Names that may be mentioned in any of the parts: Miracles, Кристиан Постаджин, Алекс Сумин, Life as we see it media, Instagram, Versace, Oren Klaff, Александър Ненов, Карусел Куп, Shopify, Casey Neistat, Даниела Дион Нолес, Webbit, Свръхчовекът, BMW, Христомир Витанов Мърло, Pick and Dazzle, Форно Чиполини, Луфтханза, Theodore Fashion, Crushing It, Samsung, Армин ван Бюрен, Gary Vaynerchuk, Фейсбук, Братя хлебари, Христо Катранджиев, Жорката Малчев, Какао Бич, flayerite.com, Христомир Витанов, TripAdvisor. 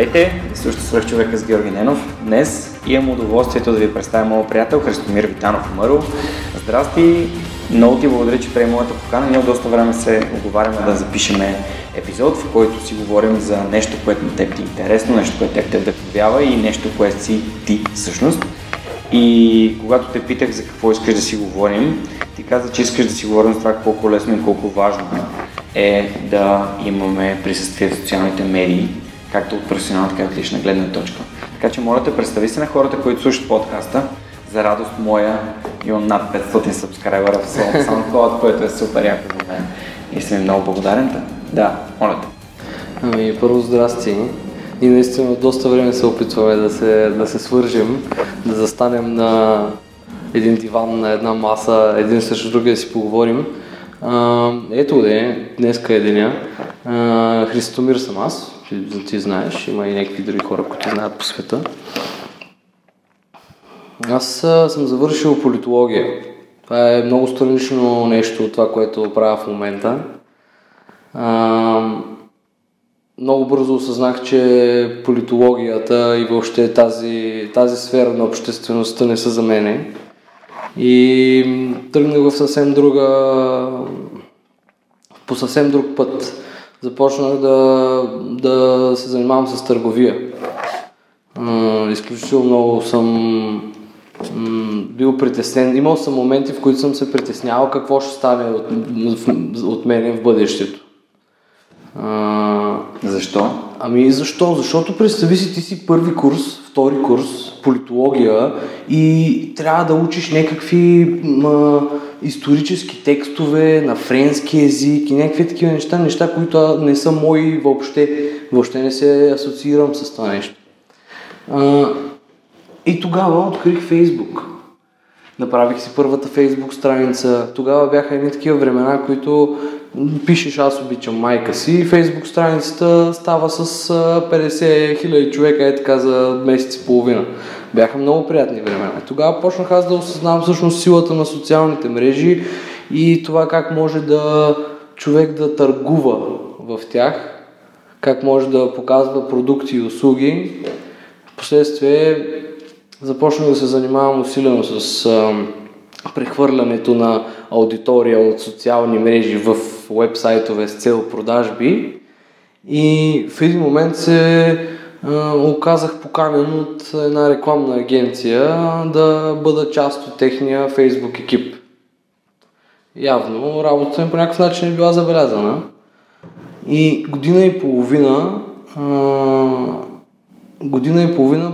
Здравейте, ви слушате Свръхчовекът с Георги Ненов. Днес имам удоволствието да ви представя моят приятел Христомир Витанов Мърло. Здрасти, много ти благодаря, че приема моята покана. Ние от доста време се оговаряме да запишеме епизод, в който си говорим за нещо, което на теб ти е интересно, нещо, което теб те вдъхновява и нещо, което си ти всъщност. И когато те питах за какво искаш да си говорим, ти каза, че искаш да си говорим за това колко лесно и колко важно е да имаме присъствие в социалните медии, както от професионална, така и от лична гледна точка. Така че моля те, представи се на хората, които слушат подкаста. За радост моя имам над 500 сабскрайбера в SoundCloud, което е супер яко за мен и съм много благодарен. Да, моля те. Ами, първо здрасти. И наистина доста време се опитваме да се свържим, да застанем на един диван, на една маса, един срещу другия да си поговорим. Ето днеска е деня. Христомир съм аз. Ти знаеш, има и някакви други хора, които знаят по света. Аз съм завършил политология. Това е много странично нещо от това, което правя в момента. Много бързо осъзнах, че политологията и въобще тази сфера на обществеността не са за мене. И тръгнах в съвсем по съвсем друг път. Започнах да се занимавам с търговия. Изключително много съм бил притеснен. Имал съм моменти, в които съм се притеснявал какво ще стане от мене в бъдещето. Защо? Ами защо? Защото представи си, ти си първи курс, втори курс, политология и трябва да учиш някакви исторически текстове на френски език и някакви такива неща, които не са мои въобще. Въобще не се асоциирам с това нещо. И тогава открих Фейсбук. Направих си първата Фейсбук страница. Тогава бяха едни такива времена, които пишеш "аз обичам майка си" и Фейсбук страницата става с 50 хиляди човека, така за месец и половина. Бяха много приятни времена. Тогава почнах аз да осъзнавам всъщност силата на социалните мрежи и това как може да човек да търгува в тях, как може да показва продукти и услуги. Впоследствие започнах да се занимавам усилено с прехвърлянето на аудитория от социални мрежи в уебсайтове с цел продажби и в един момент се оказах поканен от една рекламна агенция да бъда част от техния Facebook екип. Явно работата ми по някакъв начин е била забелязана и година и половина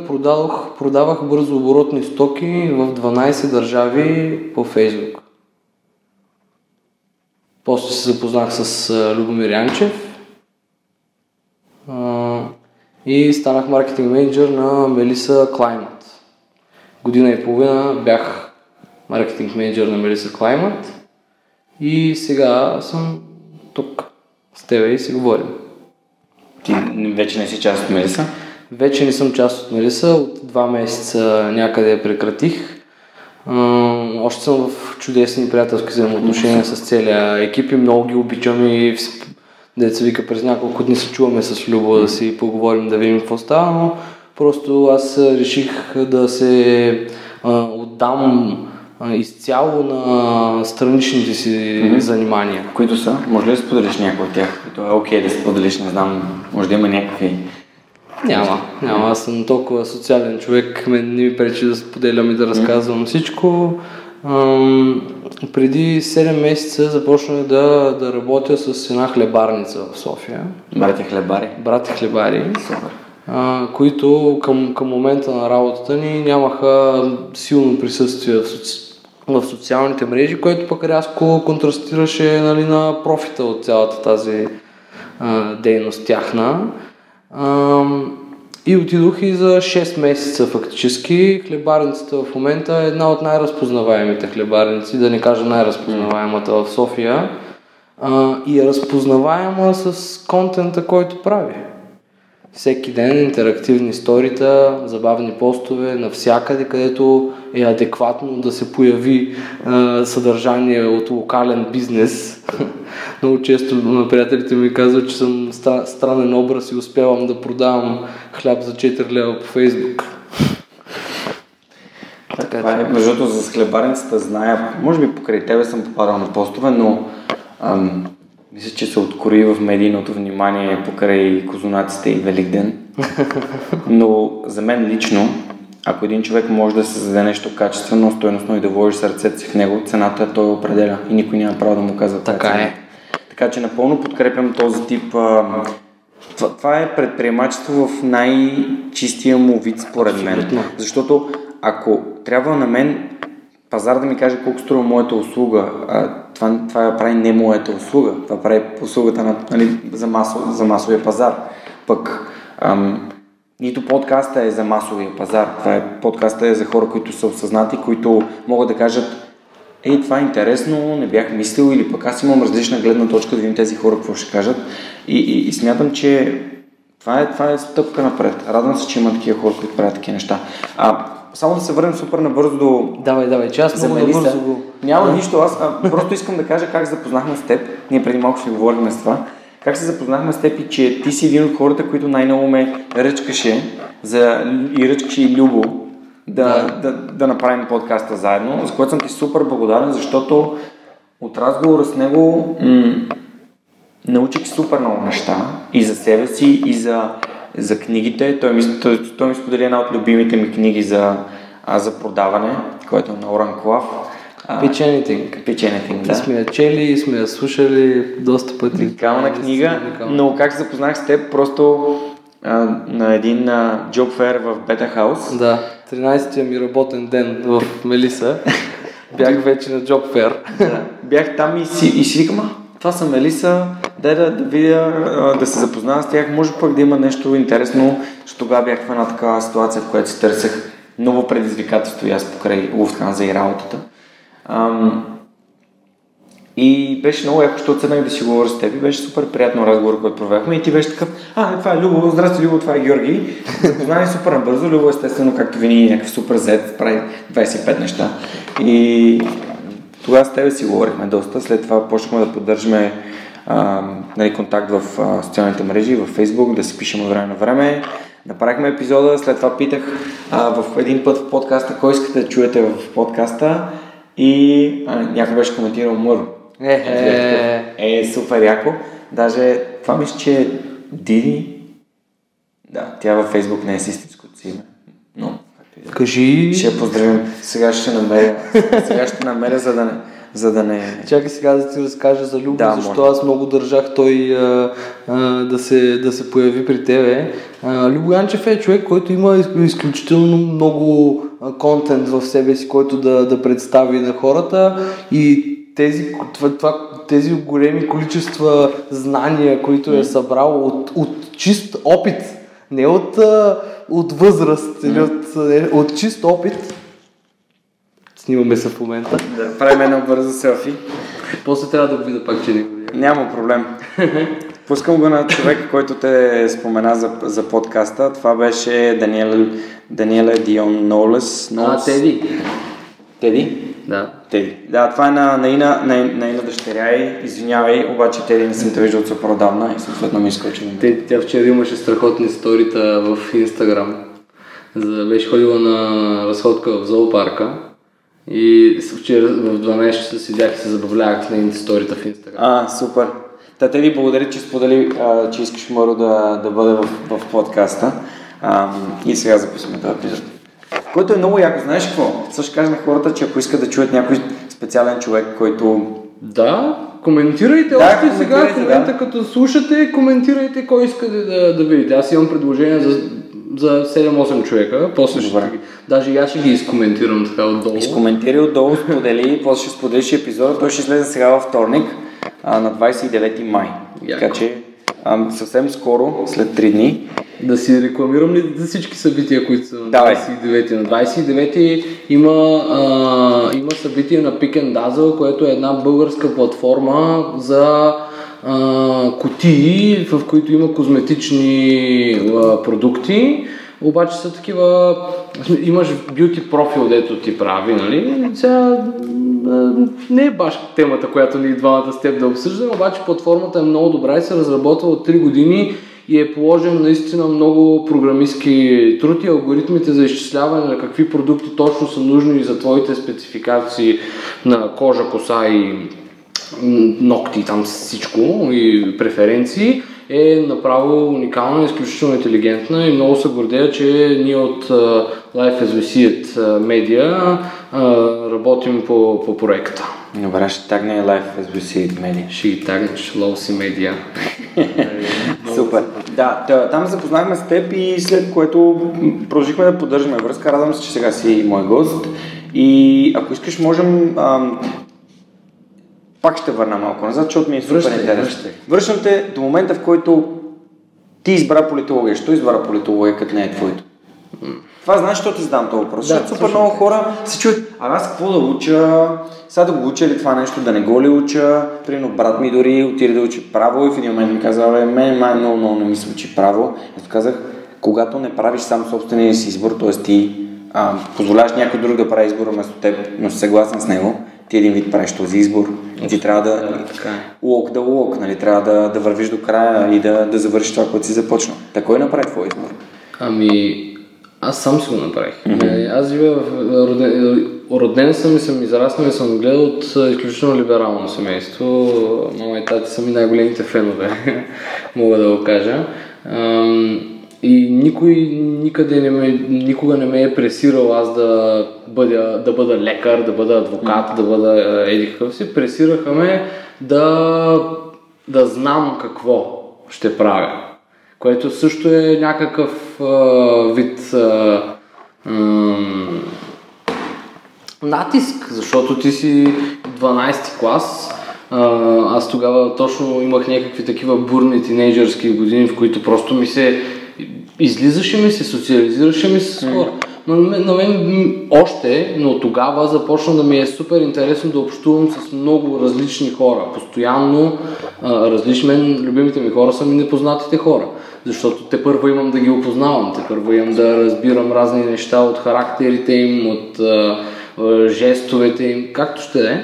продавах бързо оборотни стоки в 12 държави по Фейсбук. После се запознах с Любомир Янчев и станах маркетинг менеджер на Melissa Climate. Година и половина бях маркетинг менеджер на Melissa Climate и сега съм тук с тебе и си говорим. Ти вече не си част от Melissa? Вече не съм част от Melissa, от 2 месеца някъде я прекратих. Още съм в чудесни приятелски взаимоотношения с целия екип и много ги обичам и деца вика, през няколко дни се чуваме с Любо да си поговорим, да видим какво става, но просто аз реших да се отдам изцяло на страничните си занимания. Които са? Може ли да споделиш някой от тях? Като е окей да споделиш, не знам, може да има някакви... Няма. Аз съм толкова социален човек, мен не ми пречи да споделям и да разказвам всичко. Преди 7 месеца започнах да работя с една хлебарница в София. Братя хлебари. Които към момента на работата ни нямаха силно присъствие в социалните мрежи, което пък рязко контрастираше, нали, на профита от цялата тази дейност тяхна. И отидох и за 6 месеца фактически. Хлебарницата в момента е една от най-разпознаваемите хлебарници, да не кажа най-разпознаваемата в София. И е разпознаваема с контента, който прави. Всеки ден интерактивни сторита, забавни постове, навсякъде, където е адекватно да се появи съдържание от локален бизнес. Много често приятелите ми казват, че съм странен образ и успявам да продавам хляб за 4 лева по Фейсбук. Това е, между другото, за хлебарницата зная, може би покрай тебе съм попадал на постове, но мисля, че се открои в медийното внимание покрай козунаците и Великден. Но за мен лично, ако един човек може да създаде нещо качествено, стойностно и да вложи сърцето си в него, цената той определя и никой няма право да му казва така цена. Е. Така че напълно подкрепям този тип. Това е предприемачество в най-чистия му вид, според мен. Защото ако трябва на мен пазар да ми каже колко струва моята услуга, това прави не моята услуга, това прави услугата за масовия пазар. Пък нито подкаста е за масовия пазар, подкаста е за хора, които са осъзнати, които могат да кажат: ей, това е интересно, не бях мислил, или пък аз имам различна гледна точка, да видим тези хора какво ще кажат. И смятам, че това е стъпка напред. Радвам се, че има такива хора, които правят такива неща. Само да се върнем супер набързо до... Давай, че аз много набързо го... Няма нищо, аз просто искам да кажа как запознахме с теб. Ние преди малко ще говорим с това. Как се запознахме с теб и че ти си един от хората, които най-много ме ръчкаше и ръчкаше и Любо да направим подкаста заедно, за което съм ти супер благодарен, защото от разговора с него научих супер много неща и за себе си, и за книгите. Той ми сподели една от любимите ми книги за продаване, която е на Oren Klaff. Pitch Anything. Pitch Anything, да. Сме я чели и сме я слушали доста пъти. Уникална книга, но как се запознах с теб, просто на един job fair в Бета Хаус. Да, 13-тия ми работен ден в Мелиса. Бях вече на job fair. Да. Бях там и си викам: това са Мелиса, да видя, да се запозная с тях, може пък да има нещо интересно, защото тогава бях в една такава ситуация, в която се търсех ново предизвикателство и аз покрай Луфтханза и работата. И беше много яко, защото седнах да си говоря с теб и беше супер приятно разговор, който проведахме, и ти беше такъв: това е Любо, здрасти Любо, това е Георги. Запознали супер набързо. Любо, естествено, както винаги, някакъв супер зет, прави 25 неща. И тогава с тебе си говорихме доста, след това почнахме да поддържаме контакт в социалните мрежи, в Facebook, да си пишем от време на време. Направихме епизода, след това питах в един път в подкаста кой искате да чуете в подкаста, и някой беше коментирал Мър. Е, супер яко. Даже това мисля, че Диди, да, тя във Facebook не е с истинското си име, но кажи... Ще поздравим. Сега ще намеря, за да не... Чакай сега да ти разкажа за Любо, да, защо аз много държах той да се появи при тебе. Любо Янчев е човек, който има изключително много контент в себе си, който да представи на хората, и тези големи количества знания, които е събрал от чист опит, не от възраст, или от чист опит. Снимаме се в момента. Да, правим едно бързо селфи. После трябва да го видя пак, че не го видя. Няма проблем. Пускам го на човека, който те спомена за подкаста. Това беше Даниела Дион Нолес. Теди? Да. Теди. Да, това е на Ина дъщеря и, извинявай, обаче Теди не съм те виждал супер отдавна и съответно ми изкочвам. Тя вчера имаше страхотни сторита в Инстаграм. Беше ходила на разходка в зоопарка и вчера в 12 часа седях и се забавлявах с нейните сторита в Инстаграм. Супер. Теди, благодаря, че сподели, че искаш Моро да бъде в подкаста. И сега записваме този епизод. Което е много яко. Знаеш какво? Също кажа на хората, че ако искат да чуят някой специален човек, който... Да, коментирайте още сега, в момента като слушате, коментирайте кой иска да видите. Аз имам предложение за 7-8 човека, после ще ги... Даже и аз ще ги изкоментирам така отдолу. Изкоментирай отдолу, сподели, после ще споделиш епизода. Той ще излезе сега във вторник, на 29 май. Яко. Така че Съвсем скоро, след 3 дни. Да си рекламирам ли за всички събития, които са на 29-ти? На 29-ти има събитие на Pick and Dazzle, което е една българска платформа за кутии, в които има козметични продукти. Обаче са такива, имаш бюти профил, дето ти прави, нали? Сега не е баш темата, която ни двамата с теб да обсъждаме, обаче платформата е много добра и се разработва от 3 години и е положен наистина много програмистки труд и алгоритмите за изчисляване на какви продукти точно са нужни за твоите спецификации на кожа, коса и ногти, там всичко и преференции, е направо уникална, изключително интелигентна и много се гордея, че ние от Life as we see it media работим по проекта. Добре, ще тагне Life as we see it media. Ще ги тагнеш, Low C Media. Супер. Да, там запознахме с теб и след което продължихме да поддържаме връзка. Радвам се, че сега си мой гост и ако искаш можем... Пак ще върна малко назад, защото ми е супер интересно. Връщам те до момента, в който ти избра политология. Що избра политология, като не е твоето? Това знаеш, защото ти задам този въпрос. Да, супер много хора се чуят, аз какво да уча? Сега да го уча ли това нещо, да не го ли уча? Примерно брат ми дори отиде да учи право и в един момент ми каза, мен май много не мисля, че право. Ето казах, когато не правиш сам собствения си избор, т.е. ти позволяваш някой друг да прави избора вместо теб, но си съгласен с него, ти един вид правиш този избор. Ти трябва да лок, нали? Трябва да вървиш до края и да завършиш това, което си започнал. Такой направи твой избор? Аз сам си го направих. Аз живея роден съм и съм израснал и съм гледал от изключително либерално семейство. Мама и тати са ми най-големите фенове, мога да го кажа. И никога не ме е пресирал аз да бъда лекар, да бъда адвокат, да бъда едикъв си. Пресираха ме да знам какво ще правя, което също е някакъв вид натиск, защото ти си 12 клас. Аз тогава точно имах някакви такива бурни тинейджърски години, в които просто ми се излизаше ми се, социализираше ми се с хора. На мен още, но тогава започна да ми е супер интересно да общувам с много различни хора. Постоянно различни, любимите ми хора са ми непознатите хора. Защото тепърва имам да ги опознавам, тепърва имам да разбирам разни неща от характерите им, от жестовете им, както ще е.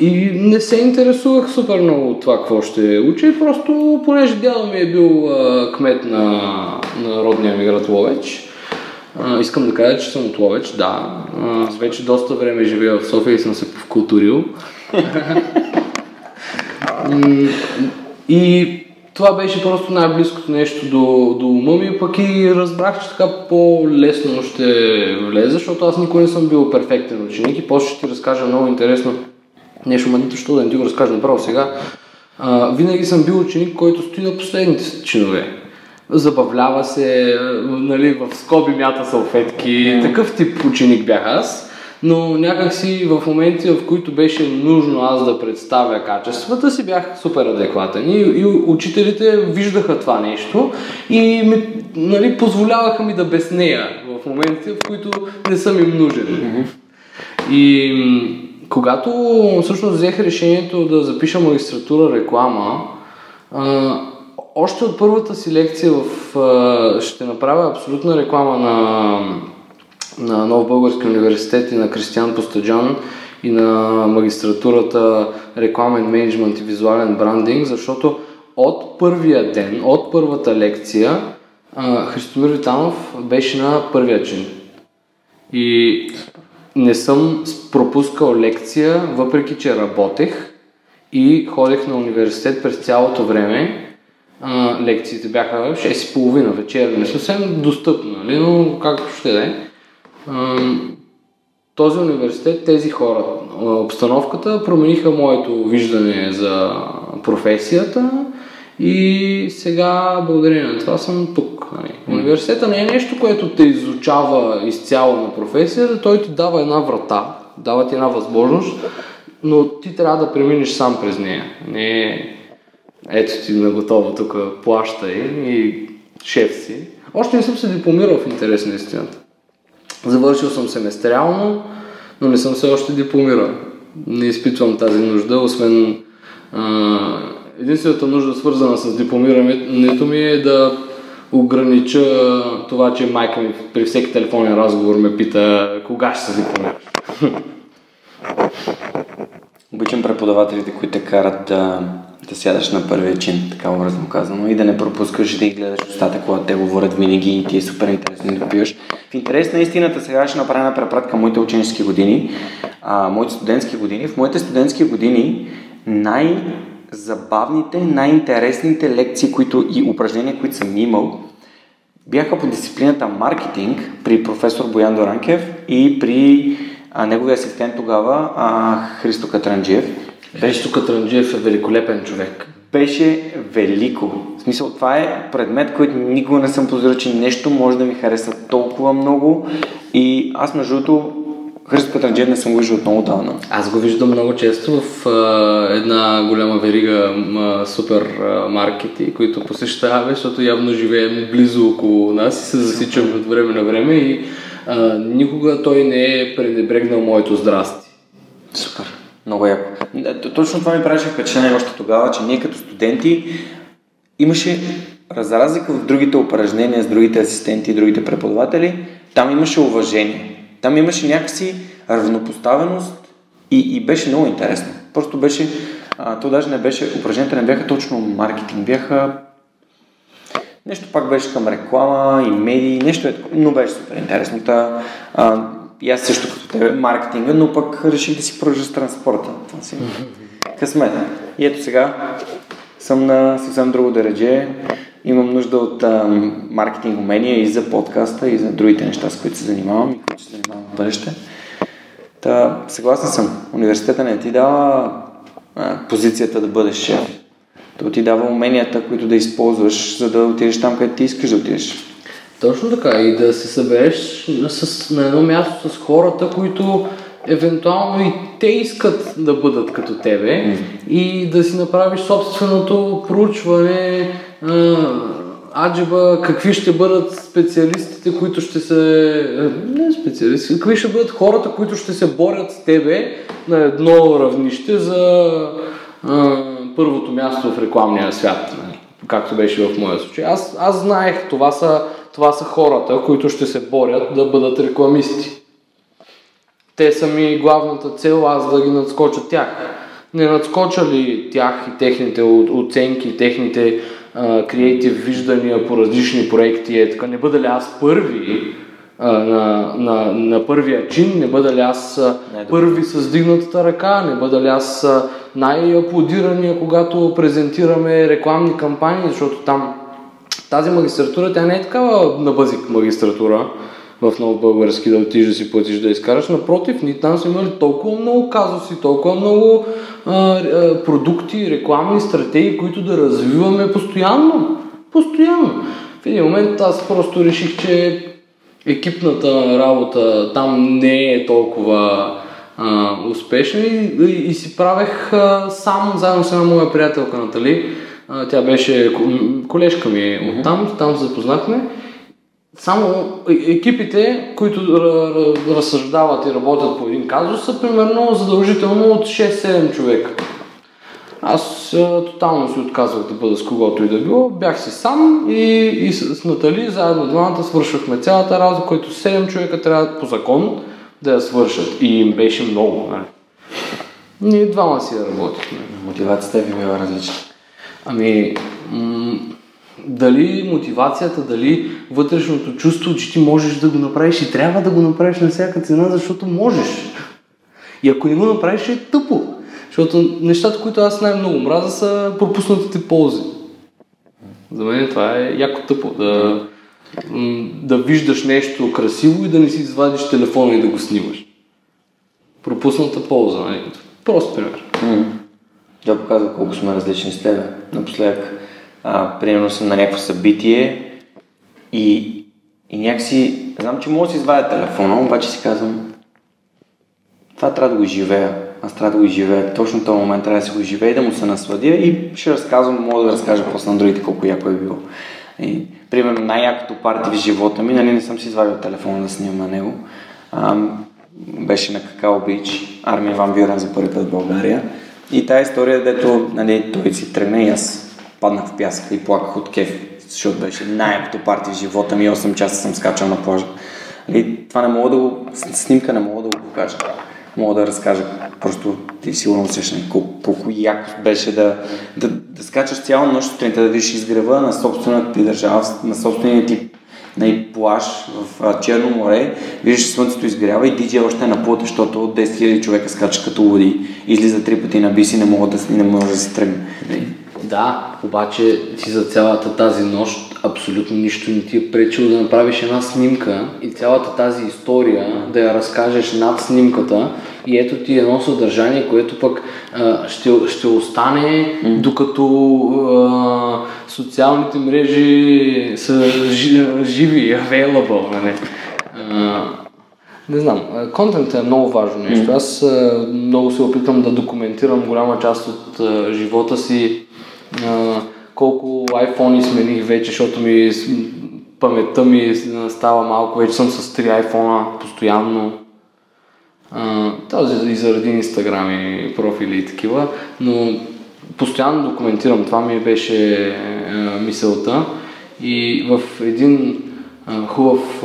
И не се интересувах супер много от това какво ще уча и просто, понеже дядо ми е бил кмет на родния ми град Ловеч, искам да кажа, че съм от Ловеч, да, вече доста време живея в София и съм се повкултурил. И това беше просто най-близкото нещо до ума ми, пък и разбрах, че така по-лесно ще влезе, защото аз никога не съм бил перфектен ученик и после ще ти разкажа много интересно нещо, ма нито що да не ти го разкажа направо сега. Винаги съм бил ученик, който стои на последните чинове. Забавлява се, нали, в скоби мята салфетки, такъв тип ученик бях аз. Но някакси в моменти, в които беше нужно аз да представя качествата си, бях супер адекватен и учителите виждаха това нещо и нали, позволяваха ми да безнея в моменти, в които не съм им нужен. И когато всъщност взех решението да запиша магистратура реклама, още от първата си лекция ще направя абсолютна реклама на Нов Български университет и на Кристиан Постаджин и на магистратурата Рекламен менеджмент и визуален брандинг, защото от първия ден, от първата лекция, Христомир Витанов беше на първия чин. И не съм пропускал лекция, въпреки че работех и ходех на университет през цялото време. Лекциите бяха 6:30 вечерни, съвсем достъпно, но както ще да е. Този университет, тези хора, обстановката промениха моето виждане за професията и сега благодарение на това съм тук. Университета не е нещо, което те изучава изцяло на професията, той ти дава една врата, дава ти една възможност, но ти трябва да преминеш сам през нея. Не Ето ти наготово тук, плащай и шеф си. Още не съм се дипломирал в интерес на истината. Завършил съм семестриално, но не съм се още дипломирал. Не изпитвам тази нужда, освен единствената нужда, свързана с дипломирането ми, е да огранича това, че майка ми при всеки телефонен разговор ме пита кога ще се дипломираш. Обичам преподавателите, които карат да сядаш на първия чин, така образно казано, и да не пропускаш и да ги гледаш в устата, когато те говорят винаги и ти е супер интересно да допиваш. В интерес на истината сега ще направя една препратка към моите ученически години, моите студентски години. В моите студентски години най-забавните, най-интересните лекции, които и упражнения, които съм имал, бяха по дисциплината маркетинг при професор Боян Доранчев и при неговия асистент тогава Христо Катранджиев. Христо Катранджиев е великолепен човек. Беше велико. В смисъл, това е предмет, който никога не съм позирал, че нещо може да ми хареса толкова много. И аз, между другото, Христо Катранджиев не съм го виждал от много давна. Аз го виждам много често в една голяма верига супермаркети, които посещаваме, защото явно живеем близо около нас и се засичаме от време на време и никога той не е пренебрегнал моето здрасти. Супер. Много яко. Точно това ми правеше впечатление още тогава, че ние като студенти имаше разлика в другите упражнения с другите асистенти и другите преподаватели. Там имаше уважение. Там имаше някакси равнопоставеност и беше много интересно. Просто беше, то даже не беше, упражненията не бяха точно маркетинг, бяха нещо пак беше към реклама и медии, нещо е такова, но беше супер интересно. И аз също като тебе маркетинга, но пък реших да си продължа с транспорта. Това си късмета. И ето сега съм на съвсем друго дередже. Имам нужда от маркетинг умения и за подкаста, и за другите неща, с които се занимавам и които ще се занимавам в бъдеще. Та, съгласен съм. Университета не ти дава позицията да бъдеш шеф. То ти дава уменията, които да използваш, за да отидеш там, където ти искаш да отидеш. Точно така, и да се събереш на едно място с хората, които евентуално и те искат да бъдат като тебе и да си направиш собственото проучване, аджеба, какви ще бъдат специалистите, които ще се... Не специалисти, какви ще бъдат хората, които ще се борят с тебе на едно равнище за първото място в рекламния свят, както беше в моя случай. Аз знаех, това са хората, които ще се борят да бъдат рекламисти. Те са ми главната цел, аз да ги надскоча тях. Не надскоча ли тях и техните оценки, техните креатив виждания по различни проекти, така, не бъда ли аз първи на първия чин, не бъда ли аз първи с дигнатата ръка, не бъда ли аз най-аплодирания, когато презентираме рекламни кампании, защото там тази магистратура, тя не е такава на базик магистратура в Нов Български, да отиш да си платиш да изкараш. Напротив, ние там са имали толкова много казуси, толкова много продукти, рекламни стратегии, които да развиваме постоянно. Постоянно. В един момент аз просто реших, че екипната работа там не е толкова успешна и си правех сам, заедно с една моя приятелка Натали. Тя беше колежка ми оттам, там се запознахме. Само екипите, които разсъждават и работят по един казус, са примерно задължително от 6-7 човека. Аз тотално си отказвах да бъда с когото и да било. Бях си сам и с Натали, заедно двамата свършвахме цялата работа, който 7 човека трябва по закон да я свършат. И им беше много. Не? Ние двама си я работихме. Мотивацията ви била различна. Ами, дали мотивацията, дали вътрешното чувство, че ти можеш да го направиш и трябва да го направиш на всяка цена, защото можеш. И ако не го направиш, е тъпо. Защото нещата, които аз най-много мразя, са пропуснатите ползи. За мен това е яко тъпо. Да виждаш нещо красиво и да не си извадиш телефона и да го снимаш. Пропусната полза. Прост пример. Да показва колко сме различни с тебе. Напоследък, примерно съм на някакво събитие и някакси, знам, че мога да си извадя телефона, обаче си казвам, това трябва да го живея. аз трябва да го изживея. Точно този момент трябва да се го изживея и да му се насладя и ще разказвам, мога да разкажа после на другите колко яко е било. И, примерно, най-якото парти в живота ми, нали не съм си извадил телефона да снимам на него. Беше на Какао Бич, Армин ван Бюрен за първи път в България. И тая история, дето нали, той си тръгна и аз паднах в пясъка и плаках от кеф, защото беше най-якото парти в живота ми, 8 часа съм скачал на плажа. Нали, това не мога да го... снимка не мога да го покажа. Мога да разкажа, просто ти сигурно усещане колко яко беше да скачаш цяла нощ сутринта, да видиш изгрева на собствената ти държава, на собствения ти плаж в Черно море, виждаш слънцето изгрява и диджей още е на плота, защото 10 000 човека скачат като луди, излиза три пъти на бис и не може да се тръгне. Да, обаче ти за цялата тази нощ абсолютно нищо не ти е пречило да направиш една снимка и цялата тази история да я разкажеш над снимката и ето ти едно съдържание, което пък ще остане докато социалните мрежи са живи, available, нали? Не знам, контентът е много важно нещо. Аз много се опитвам да документирам голяма част от живота си. Колко айфони смених вече, защото паметта ми става малко, вече съм с 3 айфона постоянно. Този и заради Инстаграм и профили и такива, но постоянно документирам, това ми беше мисълта и в един хубав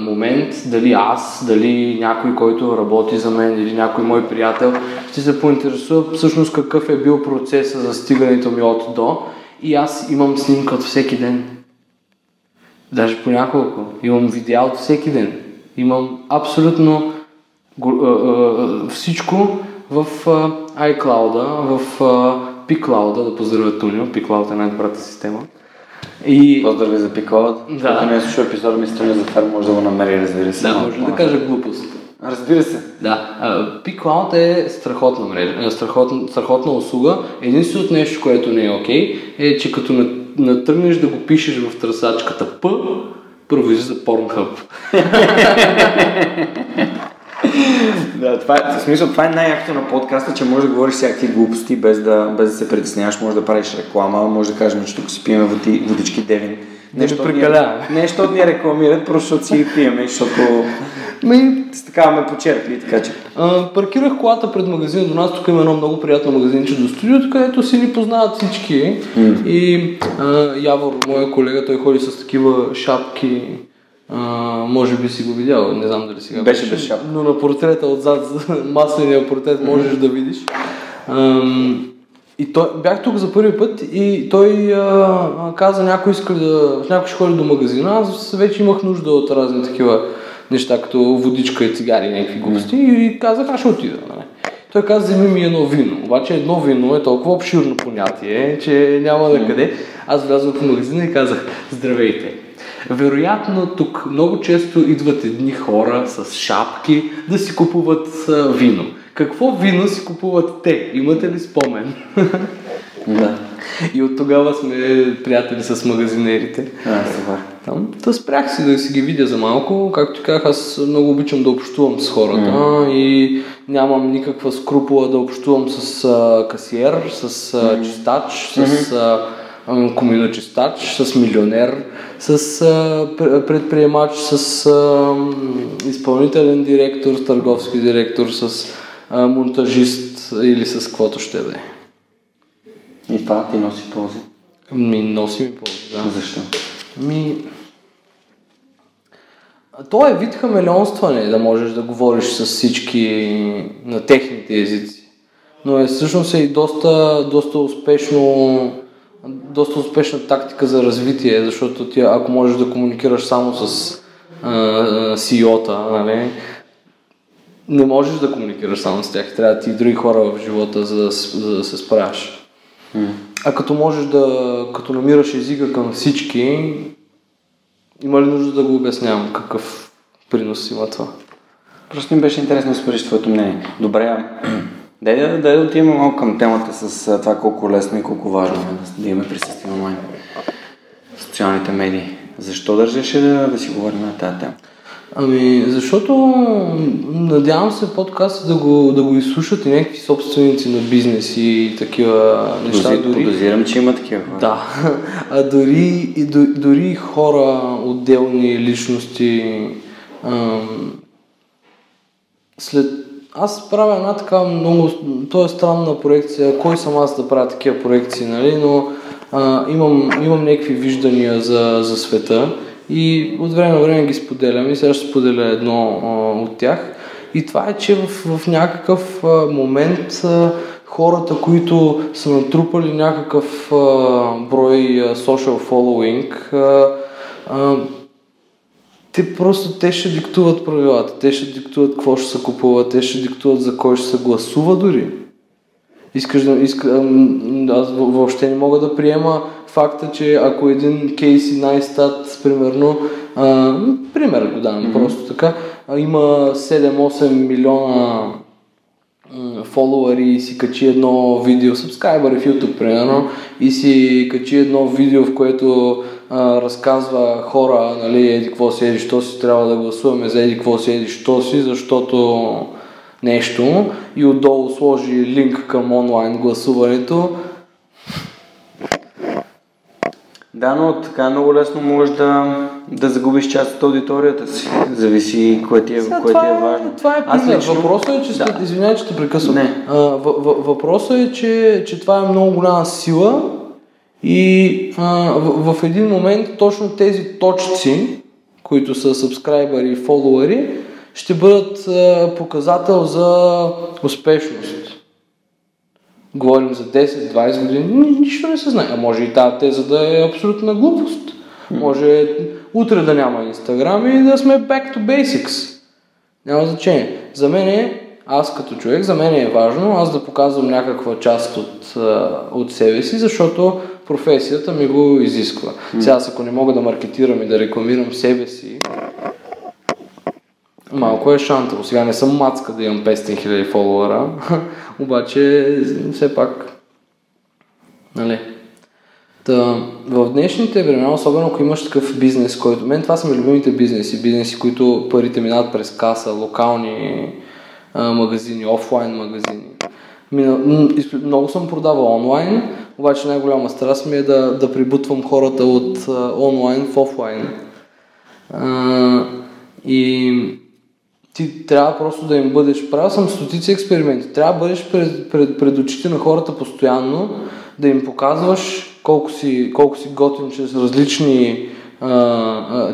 момент, дали аз, дали някой, който работи за мен или някой мой приятел, ще се поинтересува всъщност какъв е бил процесът за стигането ми от до и аз имам снимка от всеки ден. Даже по няколко. Имам видеа от всеки ден. Имам абсолютно всичко в iCloud-а, в PiCloud-а, да поздравя Тунио, PiCloud е най-добрата система. И... Поздрави за PiCloud. Да. Ако не е слушал епизода ми Струни за ферма, може да го намери, разбира се. Да, може да кажа глупост. Разбира се. Да. PiCloud е страхотна мрежа, страхотна услуга. Единственото нещо, което не е окей, е, че като натръгнеш да го пишеш в търсачката П, първо излиза Pornhub. Да, в смисъл, това е най-якото на подкаста, че можеш да говориш всякакви глупости, без да се притесняваш, можеш да правиш реклама, може да кажем, че тук си пием водички Девин. Нещо ни рекламират, просто защото си пиеме, защото така ме почерпи. Така, че. Паркирах колата пред магазина, до нас тук има едно много приятно магазинче до студиото, където си ни познават всички. И Явор, моя колега, той ходи с такива шапки. Може би си го видял, не знам дали сега беше без шапка, но на портрета отзад, масления портрет можеш да видиш. И той, бях тук за първи път и той каза, някой ще ходи до магазина, аз вече имах нужда от разни такива неща, като водичка и цигари, някакви глупости и казах, аз ще отида. Той каза, вземи ми едно вино, обаче едно вино е толкова обширно понятие, че няма да къде. Аз влязох в магазина и казах, здравейте. Вероятно тук много често идват едни хора с шапки да си купуват вино. Какво вино си купуват те? Имате ли спомен? Да. И от тогава сме приятели с магазинерите. Та спрях си да си ги видя за малко. Както казах, аз много обичам да общувам с хората и нямам никаква скрупула да общувам с касиер, с чистач, с... коминачистач, с милионер, с предприемач, с изпълнителен директор, с търговски директор, с монтажист или с каквото ще да е. И това ти носи ползи? Носи ми ползи, да. Защо? То е вид хамелеонстване, да можеш да говориш с всички на техните езици. Но всъщност е и доста успешна тактика за развитие, защото ти, ако можеш да комуникираш само с CEO-та, нали, не можеш да комуникираш само с тях, трябва ти и други хора в живота, за да се справиш. А като можеш като намираш езика към всички, има ли нужда да го обяснявам какъв принос има това? Просто ми беше интересно да спориш твоето мнение. Добре, Дай да отиваме малко към темата с това колко лесно и колко важно е да имаме присъствие онлайн в социалните медии. Защо държеше да си говорим на тази тема? Ами, защото надявам се подкаста да го изслушат и някакви собственици на бизнес и такива неща. Подозирам, че има такива хора. Да. А дори хора, отделни личности. Аз правя една така много... То е странна проекция. Кой съм аз да правя такива проекции, нали? Но имам някакви виждания за света. И от време на време ги споделям и сега ще споделя едно от тях. И това е, че в някакъв момент хората, които са натрупали някакъв брой social following, те ще диктуват правилата, те ще диктуват какво ще се купува, те ще диктуват за кой ще се гласува дори. Аз въобще не мога да приема факта, че ако един Casey Neistat, примерно, пример го давам, просто така, има 7-8 милиона фолуари и си качи едно видео, subscriber в YouTube, примерно, и си качи едно видео, в което разказва хора, нали, еди какво си, еди що си, трябва да гласуваме за еди какво си, еди що си, защото... нещо и отдолу сложи линк към онлайн гласуването. Да, но така много лесно можеш да загубиш част от аудиторията си. Зависи кое ти е, важно. Това е пример. Лично... Въпросът е, че... Да. Извинявай, че те прекъсвам. Въпросът е, че това е много голяма сила и в един момент точно тези точци, които са сабскрайбъри и фолуари, ще бъдат показател за успешност. Говорим за 10-20 години, нищо не се знае. А може и тази теза да е абсолютна глупост. Може утре да няма Инстаграм и да сме back to basics. Няма значение. За мен е важно аз да показвам някаква част от себе си, защото професията ми го изисква. Сега аз ако не мога да маркетирам и да рекламирам себе си, малко е шантово. Сега не съм мацка да имам 500 000 фолуара, обаче все пак, нали. В днешните времена, особено ако имаш такъв бизнес, който... Мен това са ми любимите бизнеси, които парите минават през каса, локални магазини, офлайн магазини. Много съм продавал онлайн, обаче най-голяма страст ми е да прибутвам хората от онлайн в офлайн. И ти трябва просто да им бъдеш... Правил съм стотици експерименти. Трябва да бъдеш пред очите на хората постоянно, да им показваш колко си готин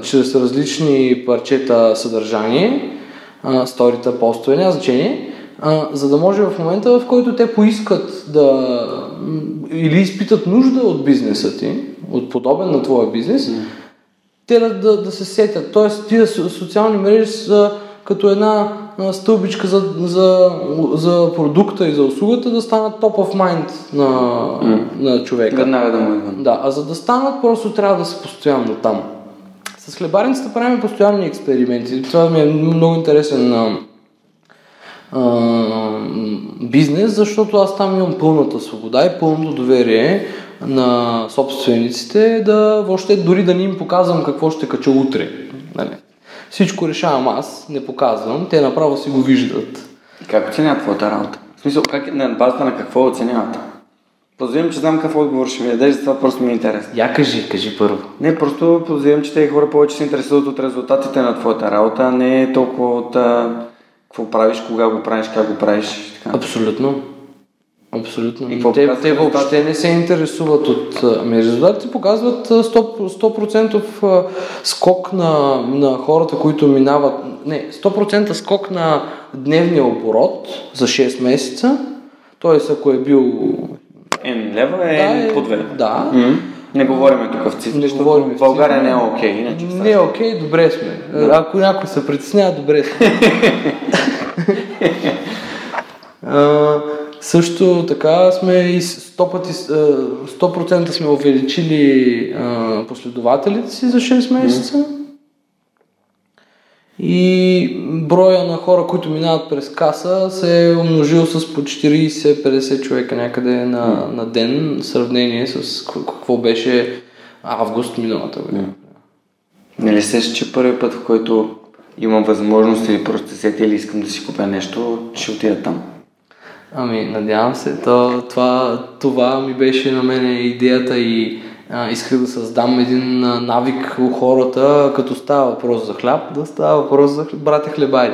чрез различни парчета съдържание, сторита, постове, няма значение, за да може в момента, в който те поискат да... или изпитат нужда от бизнеса ти, от подобен на твоя бизнес, те да се сетят. Тоест, тия социални мрежи са като една стълбичка за продукта и за услугата да станат top of mind на човека. Веднага да му идвам. Да, а за да станат, просто трябва да са постоянно там. С хлебарницата правим постоянни експерименти. Това ми е много интересен бизнес, защото аз там имам пълната свобода и пълното доверие на собствениците, въобще дори да не им показвам какво ще кача утре. Нали? Всичко решавам аз, не показвам, те направо си го виждат. Как оценяват твоята работа? В смисъл, на базата на какво оценяват? Подозирам, че знам какъв отговор ще ми дадеш, затова просто ми е интересно. Я кажи първо. Не, просто подозирам, че тези хора повече се интересуват от резултатите на твоята работа, а не толкова от какво правиш, кога го правиш, как го правиш. Така. Абсолютно. И те въобще не се интересуват от резултатите. Показват 100% скок на хората, които минават... Не, 100% скок на дневния оборот за 6 месеца. Тоест, ако е бил... лева по 2 лева. Да. Не говорим тук в цифри. В България не е окей. Не е окей, добре сме. Ако някой се притеснява, добре сме. Също така сме и 100% сме увеличили последователите си за 6 месеца. И броя на хора, които минават през каса, се е умножил с по 40-50 човека някъде на ден, в сравнение с какво беше август миналата година. Нали сеш, че първият път, в който имам възможност или просто сетя или искам да си купя нещо, ще отида там. Ами, надявам се. Това ми беше на мене идеята и исках да създам един навик у хората, като става въпрос за хляб, да става въпрос за братя хлебари.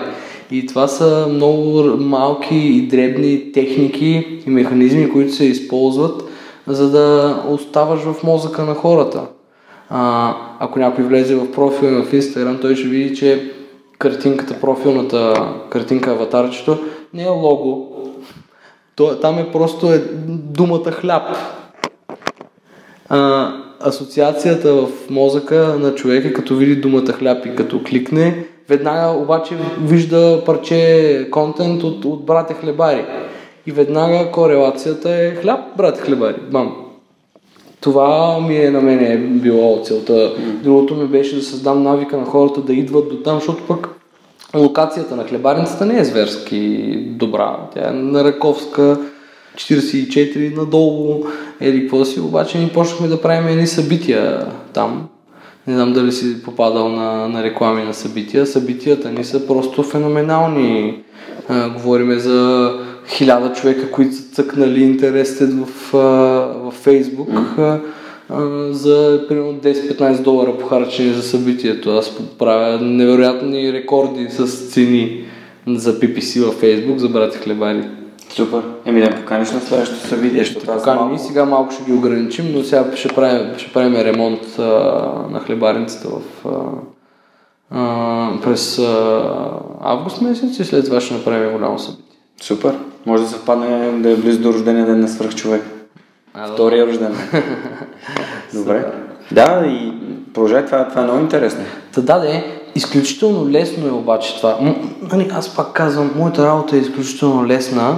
И това са много малки и дребни техники и механизми, които се използват, за да оставаш в мозъка на хората. Ако някой влезе в профила в Instagram, той ще види, че картинката, профилната картинка, аватарчето не е лого. Там е просто думата хляб. Асоциацията в мозъка на човека, като види думата хляб и като кликне, веднага обаче вижда парче контент от братя хлебари. И веднага корелацията е хляб, братя хлебари. Бам! Това ми е на мене било целта. Другото ми беше да създам навика на хората да идват до там, защото пък локацията на хлебарницата не е зверски добра. Тя е на Раковска 44 надолу, еди какво си, обаче ние почнахме да правим едни събития там. Не знам дали си попадал на реклами на събития. Събитията ни са просто феноменални. Говориме за 1000 човека, които са цъкнали интересите в Фейсбук, за примерно $10-15 похарчени за събитието. Аз правя невероятни рекорди с цени за PPC във Фейсбук за братя хлебари. Супер. Еми да поканиш на следващото събитие. Ще поканим и сега малко ще ги ограничим, но сега ще правим ремонт на хлебарницата през август месец и след това ще направим голямо събитие. Супер. Може да съвпадне да е близо до рождения ден на Свръхчовек. Втория рожден. Добре. Да, и продължай, това е много интересно. Изключително лесно е обаче това. Аз пак казвам, моята работа е изключително лесна.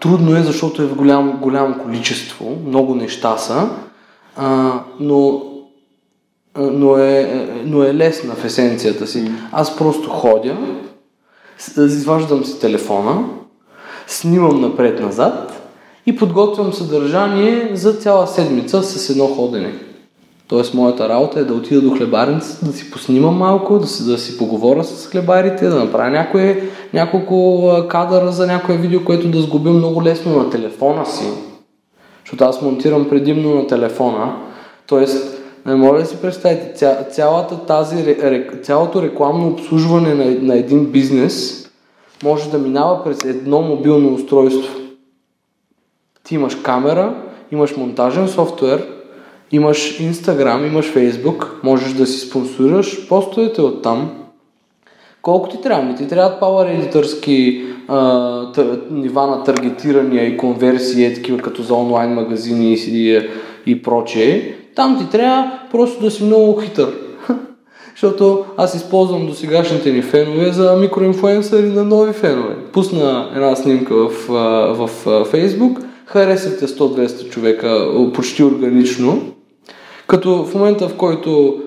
Трудно е, защото е в голямо количество. Много неща са. Но е лесна в есенцията си. Аз просто ходя, изваждам си телефона, снимам напред-назад и подготвям съдържание за цяла седмица с едно ходене. Тоест, моята работа е да отида до хлебарницата, да си поснимам малко, да си поговоря с хлебарите, да направя няколко кадъра за някое видео, което да сгубя много лесно на телефона си. Защото аз монтирам предимно на телефона. Тоест, не може да си представите, цялото рекламно обслужване на един бизнес може да минава през едно мобилно устройство. Ти имаш камера, имаш монтажен софтуер, имаш Instagram, имаш Facebook, можеш да си спонсорираш постовете оттам. Колко ти трябва? Не ти трябват пауър-едитърски нива на таргетирания и конверсии, такива като за онлайн магазини и прочее. Там ти трябва просто да си много хитър. Защото аз използвам досегашните ни фенове за микроинфлуенсъри на нови фенове. Пусна една снимка в Facebook, харесахте 100-200 човека почти органично, като в момента, в който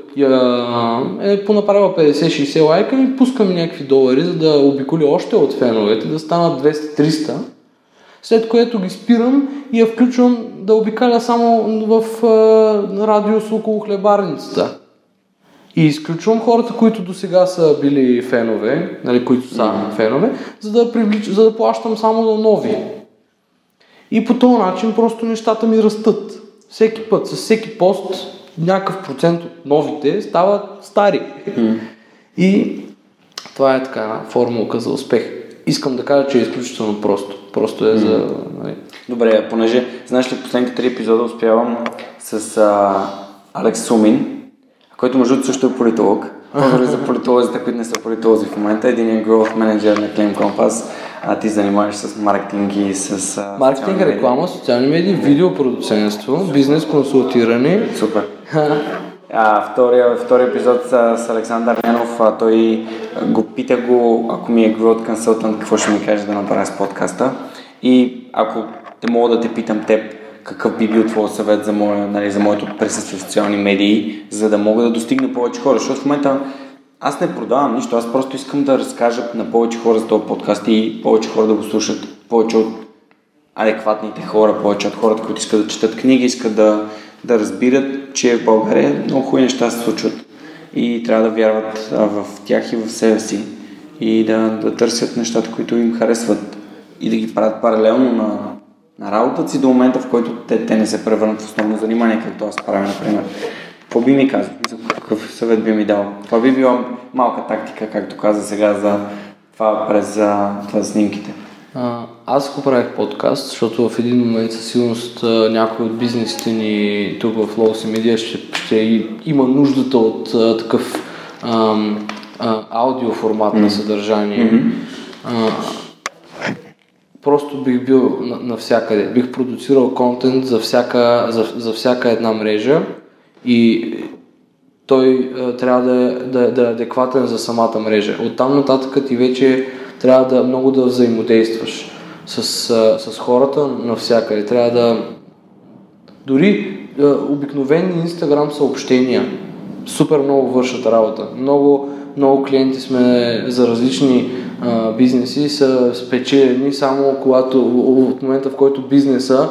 е понаправила 50-60 лайка и пускам някакви $, за да обиколи още от феновете, да станат 200-300, след което ги спирам и я включвам да обикаля само в радиус около хлебарницата. И изключвам хората, които досега са били фенове, нали, които са фенове, за да плащам само за нови. И по този начин просто нещата ми растат. Всеки път, с всеки пост, някакъв процент от новите стават стари. И това е така формулка за успех. Искам да кажа, че е изключително просто. Просто е за... Добре, понеже, знаеш ли, последните 3 епизода успявам с Алекс Сумин, който между другото също е политолог. Говори за политолозите, които не са политолози в момента. Единият growth manager на Claim Compass, а ти занимаваш с маркетинг и с... Маркетинг, реклама, социални медии, видеопродуцентство, бизнес консултиране. Супер. Втория епизод с Александър Ненов, той пита, ако ми е growth consultant, какво ще ми каже да направя с подкаста. И ако мога да те питам теб, какъв би бил твой съвет за моето присъствие в социални медии, за да мога да достигна повече хора, защото в момента аз не продавам нищо, аз просто искам да разкажа на повече хора за този подкаст и повече хора да го слушат, повече от адекватните хора, повече от хората, които искат да четат книги, искат да разбират, че в България много хубави неща се случват и трябва да вярват в тях и в себе си и да търсят нещата, които им харесват и да ги правят паралелно на работата си до момента, в който те не се превърнат в основно занимание, както аз правя, например. Какво би ми казал? Какъв съвет би ми дал? Това би била малка тактика, както каза сега за това през това снимките. Аз го правих подкаст, защото в един момент със сигурност някой от бизнесите ни тук в Лоуси Медиа ще има нуждата от такъв аудиоформат на съдържание. Просто бих бил навсякъде. Бих продуцирал контент за всяка една мрежа и той трябва да е адекватен за самата мрежа. Оттам нататък ти вече трябва много да взаимодействаш с хората навсякъде. Трябва дори обикновени Instagram съобщения супер много вършат работа. Много, много клиенти сме за различни бизнеси са спечелени само когато от момента, в който бизнеса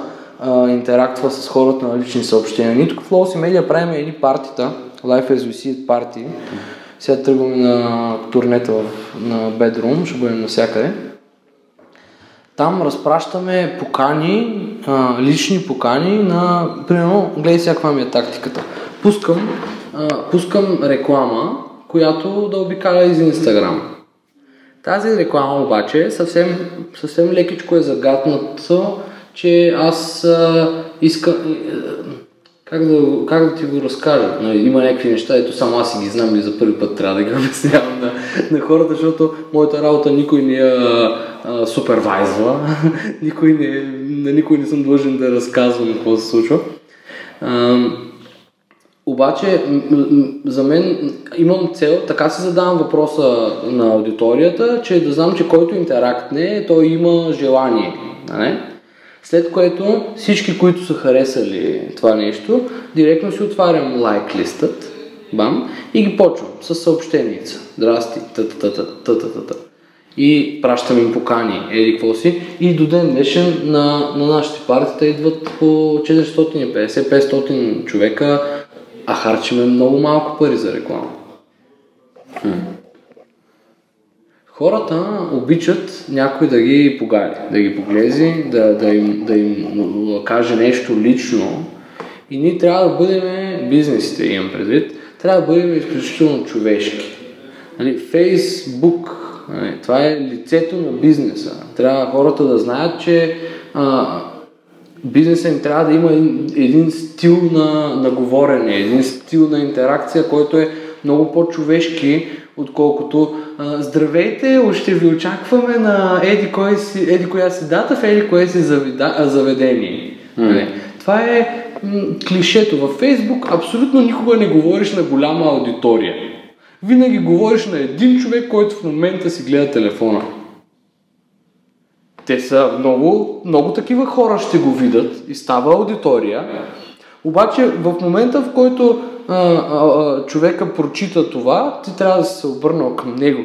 интерактва с хората на лични съобщения. Ние тук в Лоуси Медиа правим едни партита, Life as we see it party. Сега тръгваме на турнета на Bedroom, ще бъдем навсякъде. Там разпращаме покани, лични покани на, примерно, гледай сега каква ми е тактиката. Пускам реклама, която да обикаля из Инстаграм. Тази реклама обаче съвсем лекичко е загатната, че аз искам... Как да ти го разкажа? Има някакви неща, ето само аз си ги знам и за първи път трябва да ги обяснявам на хората, защото моята работа никой не я супервайзва, на никой не съм длъжен да разказвам какво се случва. Обаче за мен имам цел, така си задавам въпроса на аудиторията, че да знам, че който интерактне, той има желание. След което всички, които са харесали това нещо, директно си отварям лайк листът, бам, и ги почвам с съобщеница. Здрасти, тата. И пращам им покани, еди какво си. И до ден днешен на нашите партита идват по 450-500 човека, а харчиме много малко пари за реклама. Хората обичат някой да ги погали, да ги поглези, да им каже нещо лично и ние трябва да бъдем, бизнесите имам предвид, трябва да бъдем изключително човешки. Фейсбук, това е лицето на бизнеса. Трябва хората да знаят, че бизнесът им трябва да има един стил на говорене, един стил на интеракция, който е много по-човешки, отколкото здравейте, още ви очакваме на еди коя си дата в еди кое си заведение. Това е клишето. Във Фейсбук абсолютно никога не говориш на голяма аудитория. Винаги говориш на един човек, който в момента си гледа телефона. Те са много, много такива хора ще го видят и става аудитория. Обаче в момента, в който човека прочита това, ти трябва да се обърнал към него,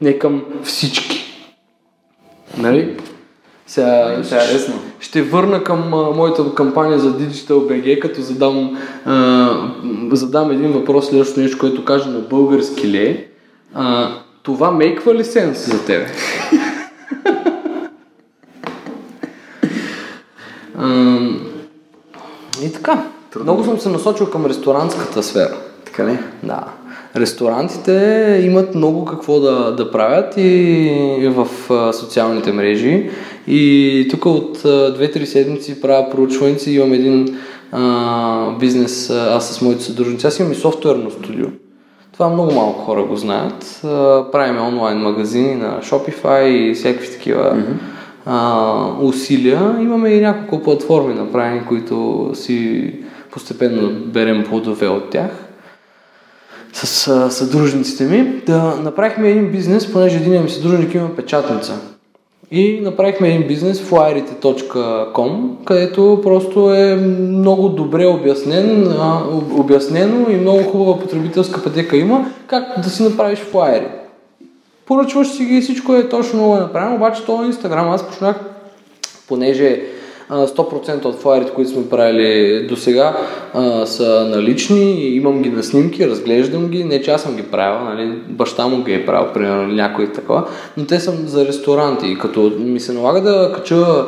не към всички. Нали? Сега ще върна към моята кампания за Digital BG, като задам един въпрос, следващото нещо, което кажа на български ли е. Това мейква ли сенс за тебе? И така. Трудно. Много съм се насочил към ресторантската сфера. Така ли? Да. Ресторантите имат много какво да правят и в социалните мрежи. И тук от 2-3 седмици правя проучванци, имам един бизнес, аз с моите съдружници. Аз имам и софтуерно студио. Това много малко хора го знаят. Правим онлайн магазини на Shopify и всякакви такива усилия. Имаме и няколко платформи направени, които си постепенно берем плодове от тях с съдружниците ми. Да направихме един бизнес, понеже един ми съдружник има печатница. И направихме един бизнес flayerite.com, където просто е много добре обяснено и много хубава потребителска пътека има как да си направиш флайери. Поръчваш си ги и всичко е точно много направено, обаче това на Инстаграм аз почнах, понеже 100% от флайерите, които сме правили досега, са налични, имам ги на снимки, разглеждам ги, не че аз съм ги правил, нали, баща му ги е правил, примерно, някои такова, но те са за ресторанти, като ми се налага да кача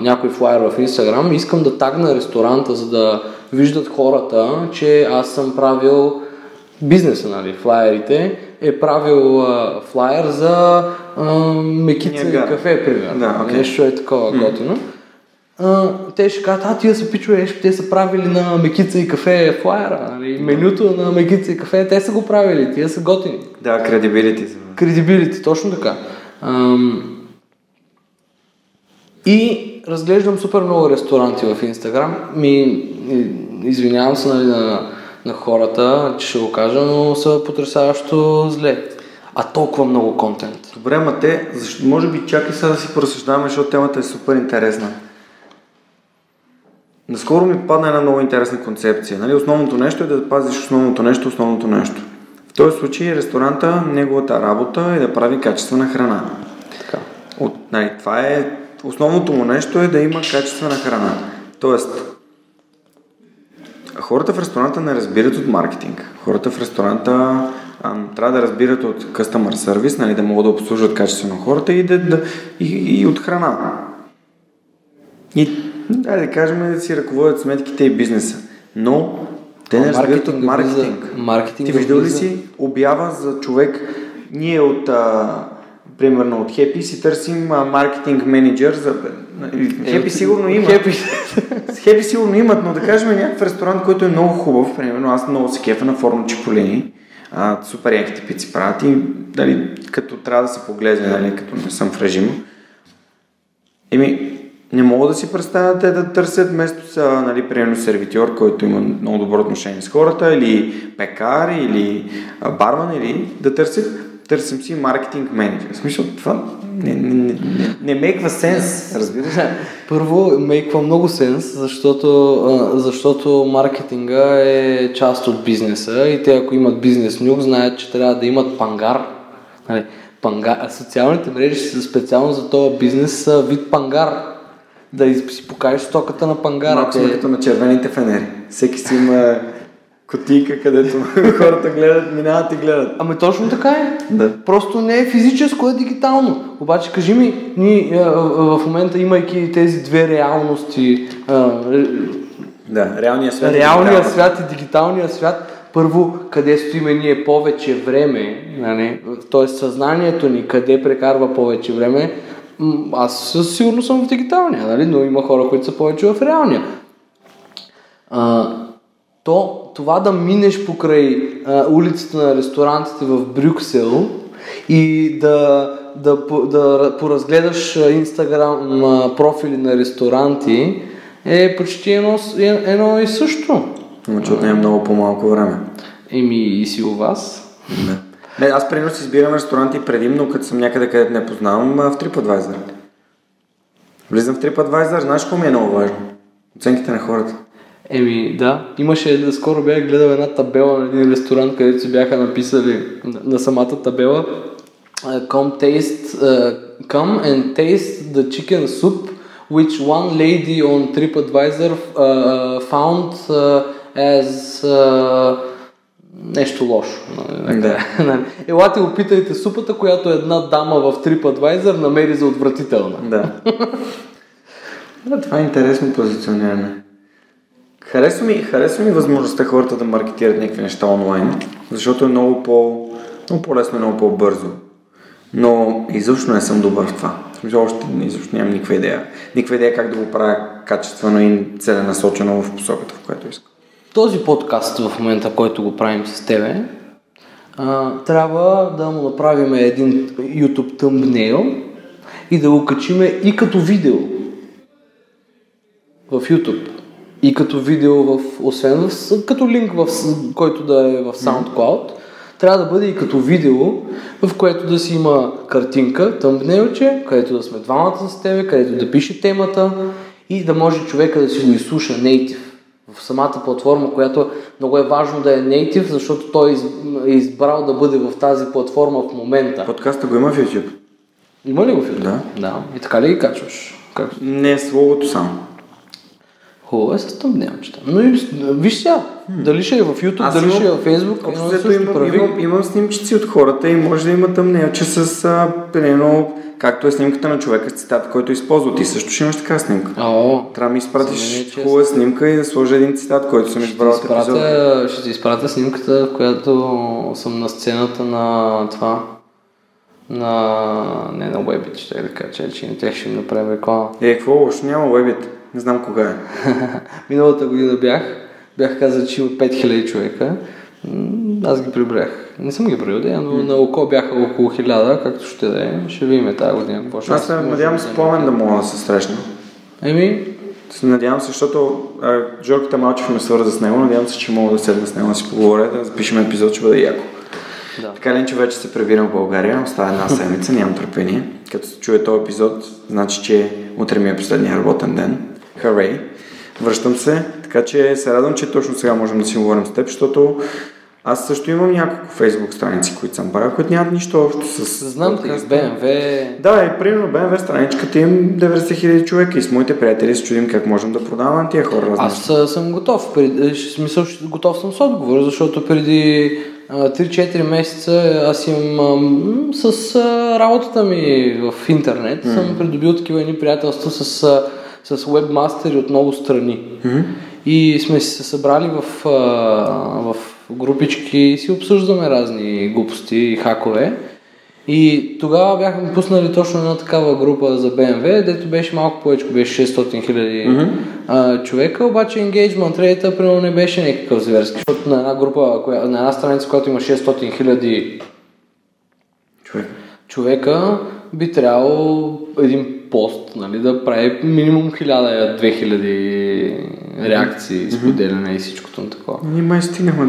някой флайер в Инстаграм, искам да тагна ресторанта, за да виждат хората, че аз съм правил бизнеса, нали, флайерите, е правил флайер за мекица и кафе, примерно. Да, okay. Нещо е такова готино. Те ще кажат, тия са пичове, те са правили на мекица и кафе флайера, нали, менюто на мекица и кафе, те са го правили, тия са готини. Да, кредибилити. Кредибилити, точно така. И разглеждам супер много ресторанти в Инстаграм. Извинявам се, нали, на хората, че ще го кажа, но са потрясаващо зле. А толкова много контент. Добре, ма те, може би чакай сега да си поразсъждаваме, защото темата е супер интересна. Наскоро ми падна една много интересна концепция. Нали? Основното нещо е да пазиш основното нещо. В този случай ресторанта, неговата работа е да прави качествена храна. Така. Нали, това е... Основното му нещо е да има качествена храна. Тоест, хората в ресторанта не разбират от маркетинг. Хората в ресторанта трябва да разбират от customer service, нали, да могат да обслужват качествено хората и, и от храна. И да кажем да си ръководят сметките и бизнеса. Но те не разбират от маркетинг. Ти виждал ли си обява за човек? Ние от... примерно от Хепи си търсим маркетинг менеджер за... Хепи сигурно имат. Хепи сигурно имат, но да кажем някакъв ресторант, който е много хубав. Примерно аз много се кефа на Форно Чиполини. Супер яките пици правят и дали, като трябва да се поглезе, дали, като не съм в режим. Не мога да си представя те да търсят вместо са, нали, примерно сервитьор, който има много добро отношение с хората, или пекар, или барман, или да търсят. Търсим си маркетинг менеджер. В смисъл, това не мейква сенс, разбираш ли? Първо, мейква много сенс, защото маркетинга е част от бизнеса и те, ако имат бизнес нюк, знаят, че трябва да имат пангар. Нали, пангар. А социалните мрежи са специално за този бизнес са вид пангар. Да си покажеш стоката на пангара. Максималното на червените фенери. Всеки си има... Кутийка, където хората гледат, минават и гледат. Ами точно така е. Да. Просто не е физическо, е дигитално. Обаче кажи ми, ние в момента имайки тези две реалности, реалния свят и дигиталния свят, първо, къде стоиме ние повече време, нали? Т.е. съзнанието ни къде прекарва повече време, аз сигурно съм в дигиталния, нали? Но има хора, които са повече в реалния. Това да минеш покрай улицата на ресторантите в Брюксел и да поразгледаш Инстаграм профили на ресторанти е почти едно и също. Значи отнема много по-малко време. И си у вас? Не, аз примерно си избирам ресторанти предимно, като съм някъде, където не познавам, в TripAdvisor. Влизам в TripAdvisor, знаеш какво ми е много важно? Оценките на хората. Да. Скоро бях гледал една табела на един ресторант, където си бяха написали на самата табела come and taste the chicken soup which one lady on TripAdvisor found as нещо лошо. Елате опитайте супата, която една дама в TripAdvisor намери за отвратителна. Да. Това е интересно позициониране. Харесва ми възможността хората да маркетират някакви неща онлайн, защото е много по-лесно, много по-бързо. Но изобщо не съм добър в това. Още изобщо нямам никаква идея. Никаква идея как да го правя качествено и целенасочено в посоката, в която искам. Този подкаст в момента, който го правим с тебе, трябва да му направим един YouTube thumbnail и да го качиме и като видео в YouTube. И като видео, като линк, който да е в SoundCloud, трябва да бъде и като видео, в което да си има картинка, тъмбнейлче, където да сме двамата с тебе, където да пише темата и да може човека да си го изслуша native в самата платформа, която много е важно да е native, защото той е избрал да бъде в тази платформа в момента. Подкаста го има в YouTube. Има ли го в YouTube? Да. И така ли ги качваш? Как? Не е словото само. Хубаво е с тъмбнелчета. Но и, виж сега, дали ще е в YouTube, аз дали ще е в Facebook. Общо, имам снимчици от хората и може да има тъмбнелче с пенено, както е снимката на човека с цитата, който използва. Ти също ще имаш така снимка. Трябва да ми изпратиш хубава снимка и да сложа един цитат, който съм избрал от епизода. Ще ти изпратя снимката, в която съм на сцената на това. На... Не на Webbit, ще да кажа, че не тях ще им направим реклама. Какво лошо, няма Webbit. Не знам кога е. Миналата година бях казал, че има 5000 човека. Аз ги прибрах. Не съм ги прибрал, но на око бяха около 1000, както ще да е. Ще видим тази година. Аз се надявам с Пламен да мога да се срещна. Се надявам се, защото Жорката Малчев ме свърза с него. Надявам се, че мога да седна с него да си поговоря, да запишем епизод, ще бъде яко. Да. Така ли, че вече се прибирам в България, остава една седмица, нямам търпение. Като се чуе този епизод, значи, че утре ми е последния работен ден. Харей! Връщам се, така че се радвам, че точно сега можем да си говорим с теб, защото аз също имам няколко фейсбук страници, които съм правил, които нямат нищо общо с... Знам те, с БМВ... Да, и примерно БМВ страничката им 90 хиляди човека и с моите приятели се чудим как можем да продаваме тия хора. Аз съм готов, готов съм с отговор, защото преди 3-4 месеца аз имам с работата ми в интернет, съм придобил такива едни приятелства с вебмастери от много страни. И сме се събрали в групички и си обсъждаме разни глупости и хакове. И тогава бяхме пуснали точно една такава група за BMW, дето беше малко повечко, беше 600 хиляди човека, обаче engagement rate-а примерно не беше някакъв зверски, защото на една група, на една страница, която има 600 хиляди човека, би трябвало един пост, нали, да прави минимум 1000-2000 реакции, споделяне и всичкото на такова. Ние май стигнахме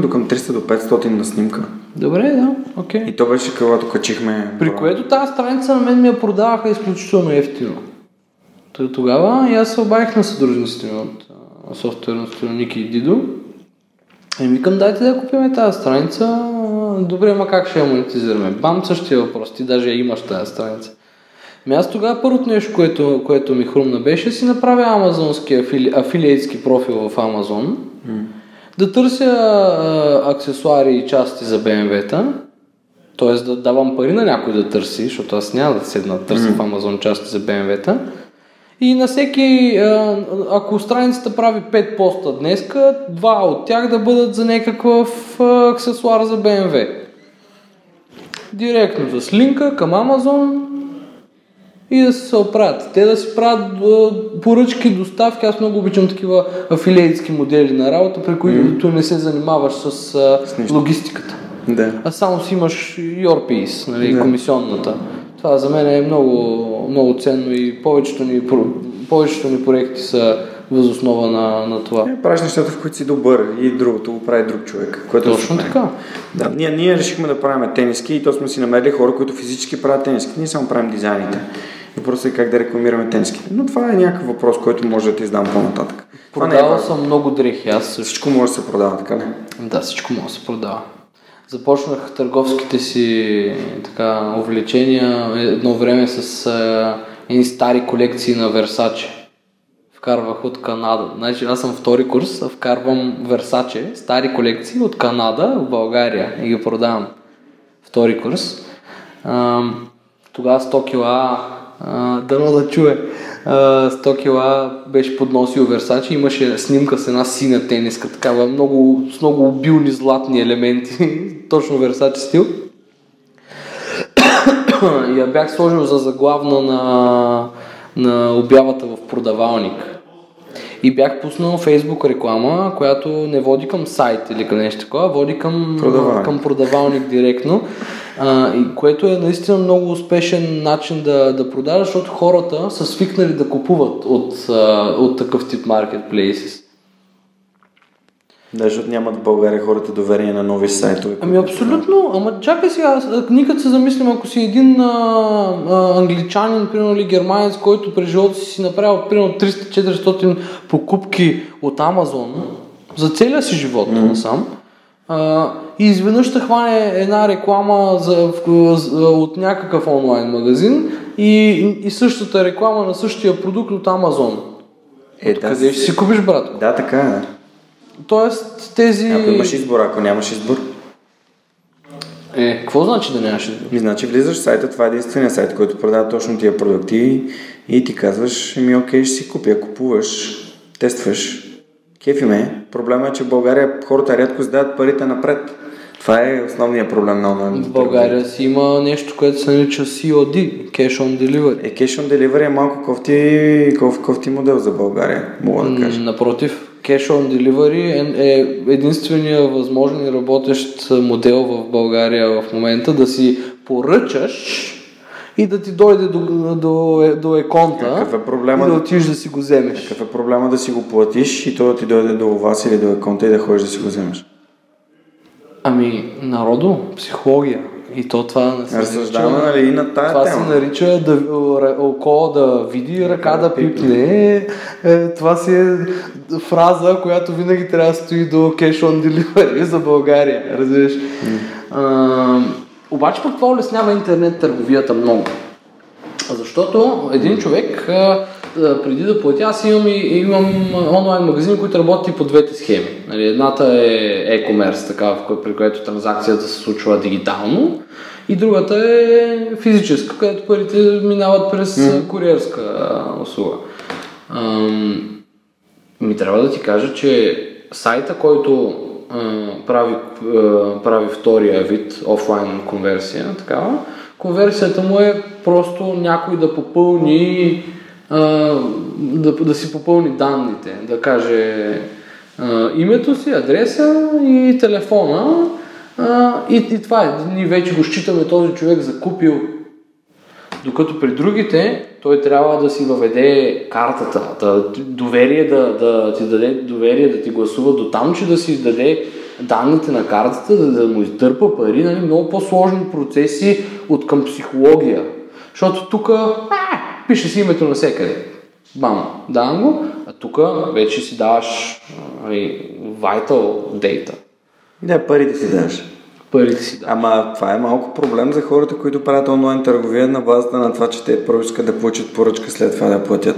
до към 300 до 500 на снимка. Добре, да, окей. И то беше когато качихме... При което тази страница на мен ми я продаваха изключително ефтино. Тогава и аз се обадих на съдружниците ми от софтуерното Ники и Дидо. И викам, дайте да купим тази страница. Добре, ма как ще я монетизираме? Бам, същия въпрос. Ти даже имаш тази страница. Аз тогава първото нещо, което ми хрумна беше, си направя амазонски афилиейтски профил в Amazon, да търся аксесуари и части за BMW-та, т.е. да давам пари на някой да търси, защото аз няма да седна да търся в Amazon части за BMW-та. И на всеки, ако страницата прави 5 поста днеска, 2 от тях да бъдат за някакъв аксесуар за BMW. Директно с линка към Amazon, и да се оправят. Те да си правят поръчки, доставки. Аз много обичам такива афилиейтски модели на работа, при които не се занимаваш с логистиката. Да. А само си имаш your piece, нали, да. Комисионната. Това за мен е много, много ценно и повечето ни проекти са възоснова на това. Правиш нещата, в които си добър и другото го прави друг човек. Точно така. Да. Ние решихме да правим тениски и то сме си намерили хора, които физически правят тениски. Ние само правим дизайните. Въпросът е как да рекламираме тенските. Но това е някакъв въпрос, който може да ти издам по-нататък. Продавал съм много дрехи. Всичко може да се продава, така ли? Да, всичко може да се продава. Започнах търговските си увлечения едно време с едни стари колекции на Versace. Вкарвах от Канада. Значи аз съм втори курс, вкарвам Versace, стари колекции от Канада в България и ги продавам. Втори курс. Тогава 100 кила, дано да чуе, 100 кила беше подносил Versace, имаше снимка с една синя тениска, такава много, с много обилни златни елементи, точно Versace стил. И я бях сложил за заглавна на обявата в продавалник. И бях пуснал Facebook реклама, която не води към сайт или към нещо такова, води към продавалник директно, което е наистина много успешен начин да продава, защото хората са свикнали да купуват от такъв тип маркетплейсис. Даже нямат в България хората доверие на нови сайтове. Ами абсолютно, ама чакай сега, никъде се замислим, ако си един англичанин, примерно, или германец, който през живота си направил примерно 300-400 покупки от Amazon за целия си живот насам, и изведнъж ще хване една реклама от някакъв онлайн магазин и същата реклама на същия продукт от Amazon. Къде ще си купиш, брат? Да, така е. Тоест тези... Ако имаш избор, ако нямаш избор. Какво значи да нямаш избор? Значи влизаш в сайта, това е единствения сайт, който продава точно тия продукти и ти казваш, ми окей, ще си купя, купуваш, тестваш. Кефи ме. Проблемът е, че в България хората рядко задават парите напред. Това е основният проблем на онлайн. В България си има нещо, което се нарича COD, Cash on Delivery. Cash on Delivery е малко кофти модел за България, мога да кажа. Напротив, Cash on Delivery е единствения възможен и работещ модел в България в момента, да си поръчаш и да ти дойде до еконта и да отиш да си го вземеш. Какъв е проблема да си го платиш и то да ти дойде до вас или до еконта и да ходиш да си го вземеш? Ами, народо, психология. И то това не се нарича, и на тая това тема. Се нарича да, око да види, ръка да пипне. Това си е фраза, която винаги трябва да стои до Cash on Delivery за България. Разбираш? Обаче пък това улеснява интернет търговията много. Защото един човек преди да платя, аз имам онлайн магазини, които работят и по двете схеми. Нали, едната е e-commerce, така, при която транзакцията се случва дигитално, и другата е физическа, където парите минават през куриерска услуга. Ми трябва да ти кажа, че сайта, който прави втория вид офлайн конверсия, такава, конверсията му е просто някой да попълни да си попълни данните, да каже името си, адреса и телефона и това е. Ние вече го считаме този човек закупил. Докато при другите той трябва да си въведе картата, да ти даде доверие, да ти гласува до там, че да си даде данните на картата, да му издърпа пари, нали? Много по-сложни процеси от към психология. Защото тук пише си името на всекъде. Бам, давам го, а тук вече си даваш vital data. Да, парите си даваш. Ама това е малко проблем за хората, които правят онлайн търговия на базата на това, че те първо искат да получат поръчка, след това да платят.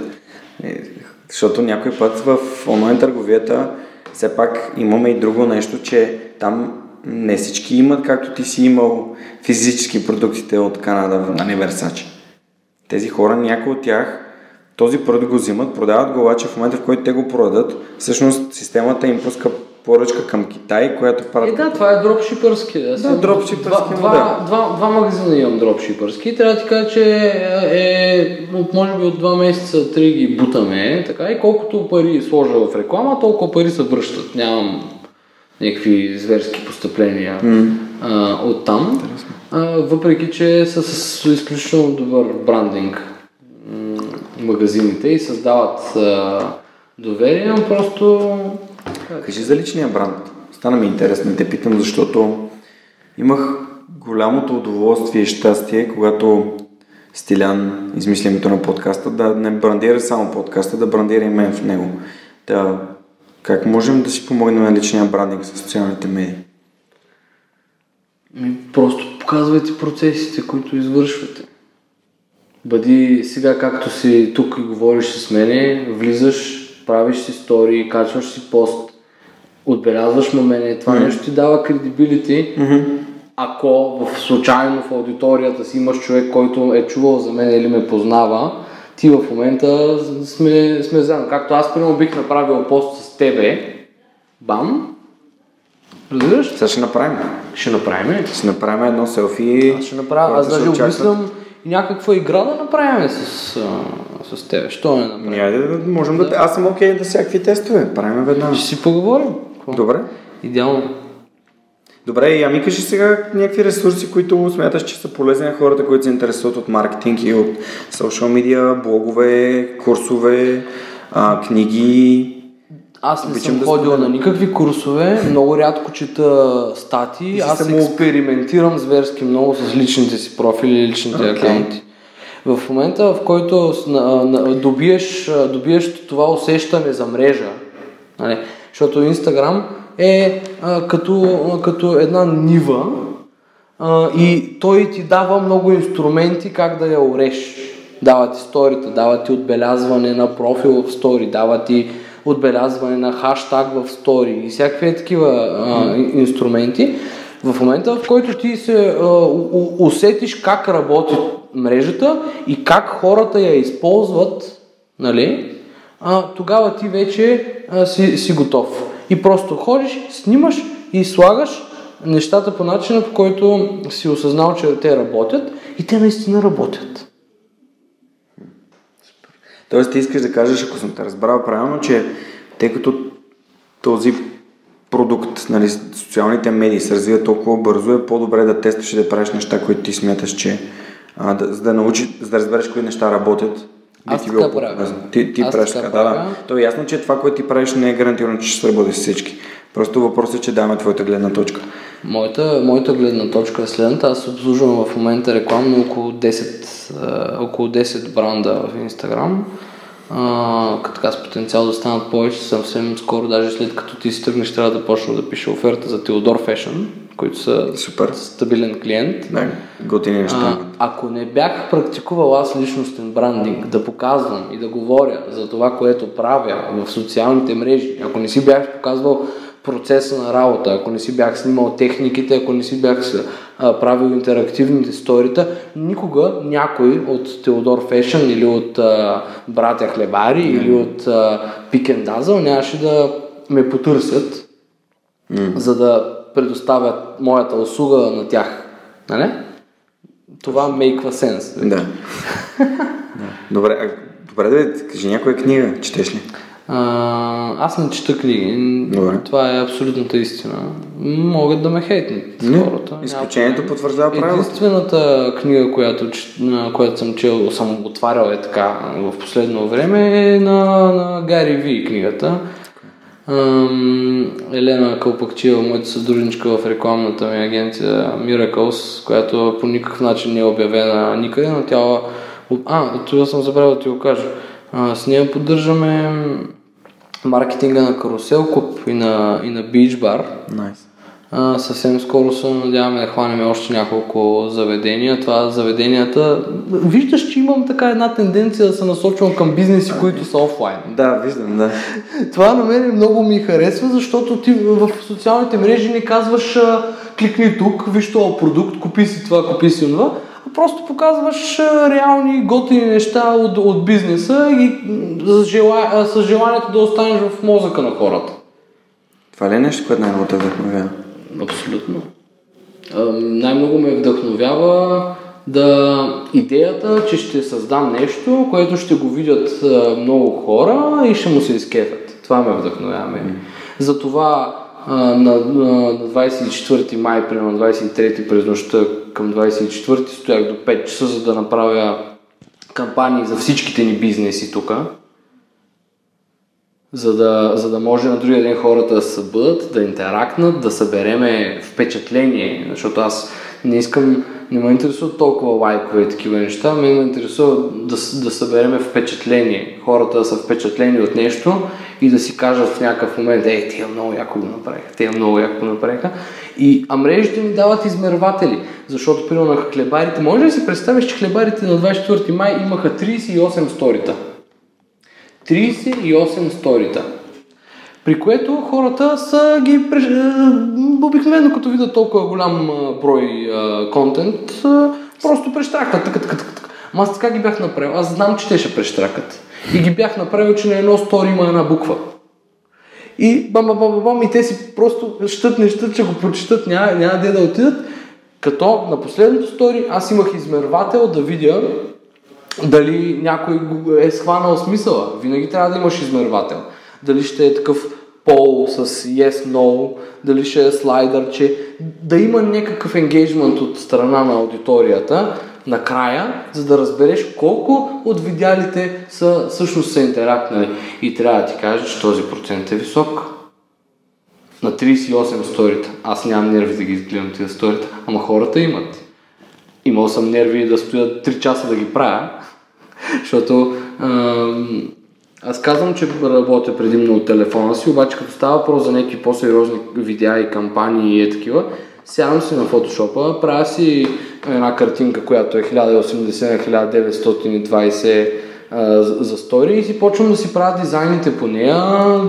Защото някой път в онлайн търговията все пак имаме и друго нещо, че там не всички имат, както ти си имал физически продуктите от Канада на Versace. Тези хора, някои от тях, този продукт го взимат, продават го, обаче в момента, в който те го продадат, всъщност системата им пуска поръчка към Китай, която правят... Да, това е дропшипърски. Да, дропшипърски модел. Два магазина имам дропшипърски. Трябва да ти кажа, че може би от 2 месеца 3 ги бутаме, така, и колкото пари сложа в реклама, толкова пари се връщат. Нямам някакви зверски постъпления от там. Въпреки, че са с изключително добър брандинг магазините и създават доверие, но просто... Кажи за личния бранд. Стана ми интересно и те питам, защото имах голямото удоволствие и щастие, когато Стилян измисли името на подкаста, да не брандира само подкаста, да брандира и мен в него. Да, как можем да си помогнем на личния брандинг със социалните медии? Просто показвайте процесите, които извършвате. Бъди сега, както си тук и говориш с мене, влизаш, правиш си стори, качваш си пост, отбелязваш момент, това нещо ти дава кредибилити. Ако в случайно в аудиторията си имаш човек, който е чувал за мен или ме познава, ти в момента сме заедно. Както аз примерно бих направил пост с тебе, бам, разбираш? Сега ще направим. Ще направим едно селфи. Аз даже обмислям някаква игра да направим с тебе. Що не направим? Можем да... Аз съм окей да всякакви тестове. Правим веднага. Ще си поговорим. Добре. Идеално. Добре, и ами кажи сега някакви ресурси, които смяташ, че са полезни на хората, които се интересуват от маркетинг и от социал медиа, блогове, курсове, книги. Аз не съм ходил на никакви курсове, много рядко чета статии, аз експериментирам зверски много с личните си профили, личните акаунти. В момента, в който добиеш това усещане за мрежа, защото Instagram е като една нива и той ти дава много инструменти как да я ореш. Дават и сторията, дават и отбелязване на профил в стори, дават и отбелязване на хаштаг в стори и всякакви такива инструменти. В момента, в който ти се усетиш как работи мрежата и как хората я използват, нали, тогава ти вече си готов. И просто ходиш, снимаш и слагаш нещата по начина, по който си осъзнал, че те работят, и те наистина работят. Супер. Тоест ти искаш да кажеш, ако съм те разбрал правилно, че тъй като този продукт, нали, социалните медии се развиват толкова бързо, е по-добре да тестваш и да правиш неща, които ти смяташ, че за да научиш, за да разбереш кои неща работят. Аз така правя. Ти правиш така, да. То е ясно, че това, което ти правиш, не е гарантирано, че ще се работи с всички. Просто въпросът е, че даваме твоята гледна точка. Моята гледна точка е следната. Аз обслужвам в момента рекламно около 10 бранда в Инстаграм. Така с потенциал да станат повече, съвсем скоро, даже след като ти си тръгнеш, трябва да почна да пиша оферта за Theodore Fashion, които са супер стабилен клиент. Да, готини неща. Ако не бях практикувал аз личностен брандинг, да показвам и да говоря за това, което правя в социалните мрежи, ако не си бях показвал процеса на работа, ако не си бях снимал техниките, ако не си бях правил интерактивните сторита, никога някой от Theodore Fashion или от Братя хлебари или от Pick and Dazzle нямаше да ме потърсят, за да предоставят моята услуга на тях. Нали? Това мейква сенс. Да. Добре, да кажи някоя книга, четеш ли? Аз не чета книги. Добре. Това е абсолютната истина. Могат да ме хейтнат хората. Изключението потвърждава правилото. Единствената книга, която съм чел, съм отварял е така в последно време, е на Гари Ви книгата. Елена Калпакчиева, моята съдружничка в рекламната ми агенция Miracles, която по никакъв начин не е обявена никъде, но тя... това съм забравил да ти го кажа. С нея поддържаме маркетинга на Карусел Куп и на Бич Бар. Nice. Съвсем скоро се надяваме да хванем още няколко заведения. Това заведенията... Виждаш, че имам така една тенденция да се насочвам към бизнеси, които са офлайн. Да, виждам, да. Това на мен много ми харесва, защото ти в социалните мрежи не казваш кликни тук, виж това продукт, купи си това, купи си това. Просто показваш реални готини неща от бизнеса и с желанието да останеш в мозъка на хората. Това ли е нещо, което най-много те вдъхновява? Абсолютно. Най-много ме вдъхновява идеята, че ще създам нещо, което ще го видят много хора и ще му се изкефят. Това ме вдъхновява мен. Затова на 24 май, примерно 23 през нощта към 24 стоях до 5 часа, за да направя кампании за всичките ни бизнеси тук, за да може на другия ден хората да се събудят, да интерактнат, да събереме впечатление, защото аз не искам, не ме интересува толкова лайкове и такива неща, ме интересува да събереме впечатление, хората да са впечатлени от нещо и да си кажат в някакъв момент, тия много яко го направиха, а мрежите ми дават измерватели, защото примерно на хлебарите, може ли си представиш, че хлебарите на 24 май имаха 38 сторита? 38 сторита. При което хората са ги обикновено, като видят толкова голям брой контент, просто прещракват. Аз така ги бях направил. Аз знам, че те ще прещракат. И ги бях направил, че на едно стори има една буква. И бам-бам-бам-бам, и те си просто щат, че го прочитат, няма де да отидат. Като на последното стори аз имах измервател да видя дали някой е схванал смисъла. Винаги трябва да имаш измервател. Дали ще е такъв пол с yes, no, дали ще е слайдърче, да има някакъв енгейджмент от страна на аудиторията накрая, за да разбереш колко от видялите всъщност са интерактнали. И трябва да ти кажа, че този процент е висок. На 38 сторита. Аз нямам нерви да ги изгледам тия сторита, ама хората имат. Имал съм нерви да стоят 3 часа да ги правя, защото... Аз казвам, че работя предимно от телефона си, обаче като става въпрос за някакви по-сериозни видеа и кампании и такива, Сядам си на фотошопа, правя си една картинка, която е 1080 на 1920 за стори и си почвам да си правя дизайните по нея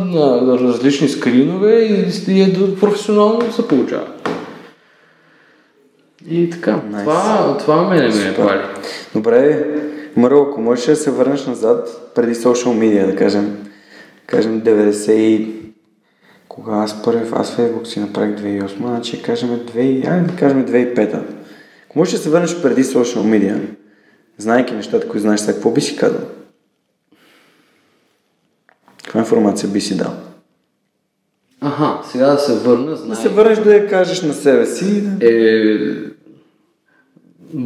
на различни скринове и професионално се получава. И така, nice. това ме е пали. Добре, Мърл, ако можеш да се върнеш назад преди социал медиа, да кажем 90... Кога аз Facebook си направих 2008, значи кажем 2005. Ако можеш да се върнеш преди социал медиа, знайки нещата, които знаеш, сега какво би си казал? Каква информация би си дал? Аха, сега да се върна, знаеш. Да се върнеш да я кажеш на себе си. Да...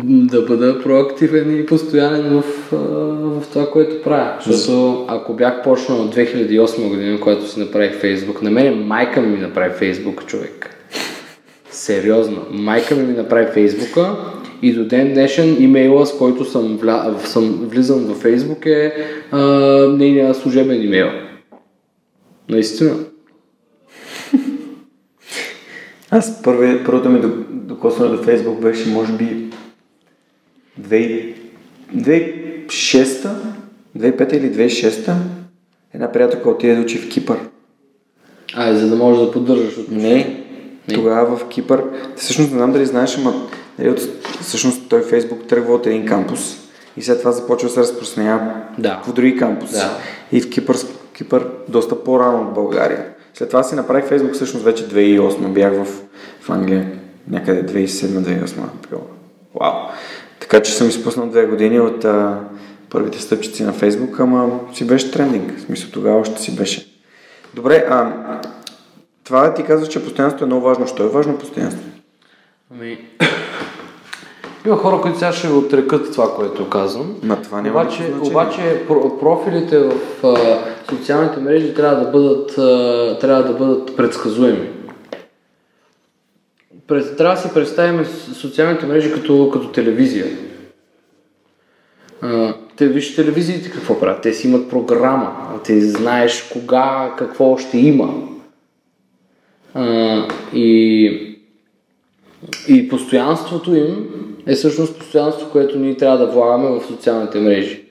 да бъда проактивен и постоянен в това, което правя. Защото ако бях почнал от 2008 година, когато си направих Фейсбук, на мен майка ми направи Фейсбука, човек. Сериозно. Майка ми направи Фейсбука и до ден днешен имейла, с който съм влизам във Фейсбук е нейния служебен имейл. Наистина. Аз първото ми докосване до Фейсбук беше, може би, 2006-та, 2005-та или 2006-та. Една приятелка отиде да учи в Кипър. За да можеш да поддържаш от... Не. Тогава в Кипър, всъщност не знам дали знаеш, ама всъщност той Фейсбук тръгва от един кампус и след това започва да се разпространява в други кампуси. Да. И в Кипър доста по-рано от България. След това си направих Фейсбук всъщност вече 2008, бях в Англия някъде 2007-2008. Вау! Така че съм изпуснал 2 години от първите стъпчици на Фейсбук, ама си беше трендинг, в смисъл тогава още си беше. Добре, това ти казваш, че постоянството е много важно. Що е важно постоянство? Има хора, които сега ще отрекат това, което казвам. Това няма обаче профилите в социалните мрежи трябва да бъдат предсказуеми. Трябва да си представим социалните мрежи като телевизия. Виж телевизиите какво правят. Те си имат програма. Ти знаеш кога, какво ще има. И постоянството им е всъщност постоянството, което ние трябва да влагаме в социалните мрежи.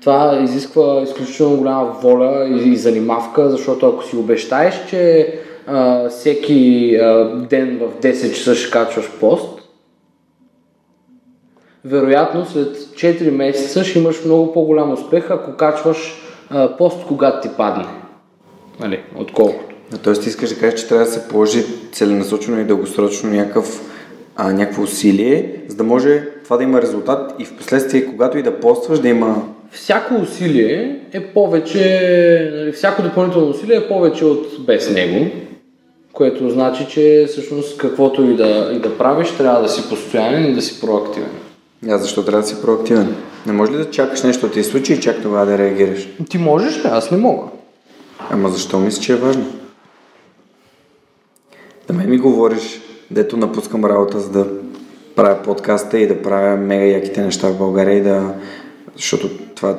Това изисква изключително голяма воля и занимавка, защото ако си обещаеш, че всеки ден в 10 часа ще качваш пост, вероятно след 4 месеца ще имаш много по-голям успех, ако качваш пост, когато ти падне. Отколкото. Тоест ти искаш да кажеш, че трябва да се положи целенасочено и дългосрочно някакво усилие, за да може това да има резултат и в последствие, когато и да постваш, да има... Всяко усилие е повече... всяко допълнително усилие е повече от без него, което значи, че всъщност каквото и да правиш, трябва да си постоянен и да си проактивен. Защо трябва да си проактивен? Не можеш ли да чакаш нещо да ти случи и чак тогава да реагираш? Ти можеш ли? Аз не мога. Ама защо мисля, че е важно? Да ме ми говориш, дето напускам работа, за да правя подкаста и да правя мега яките неща в България и да... Защото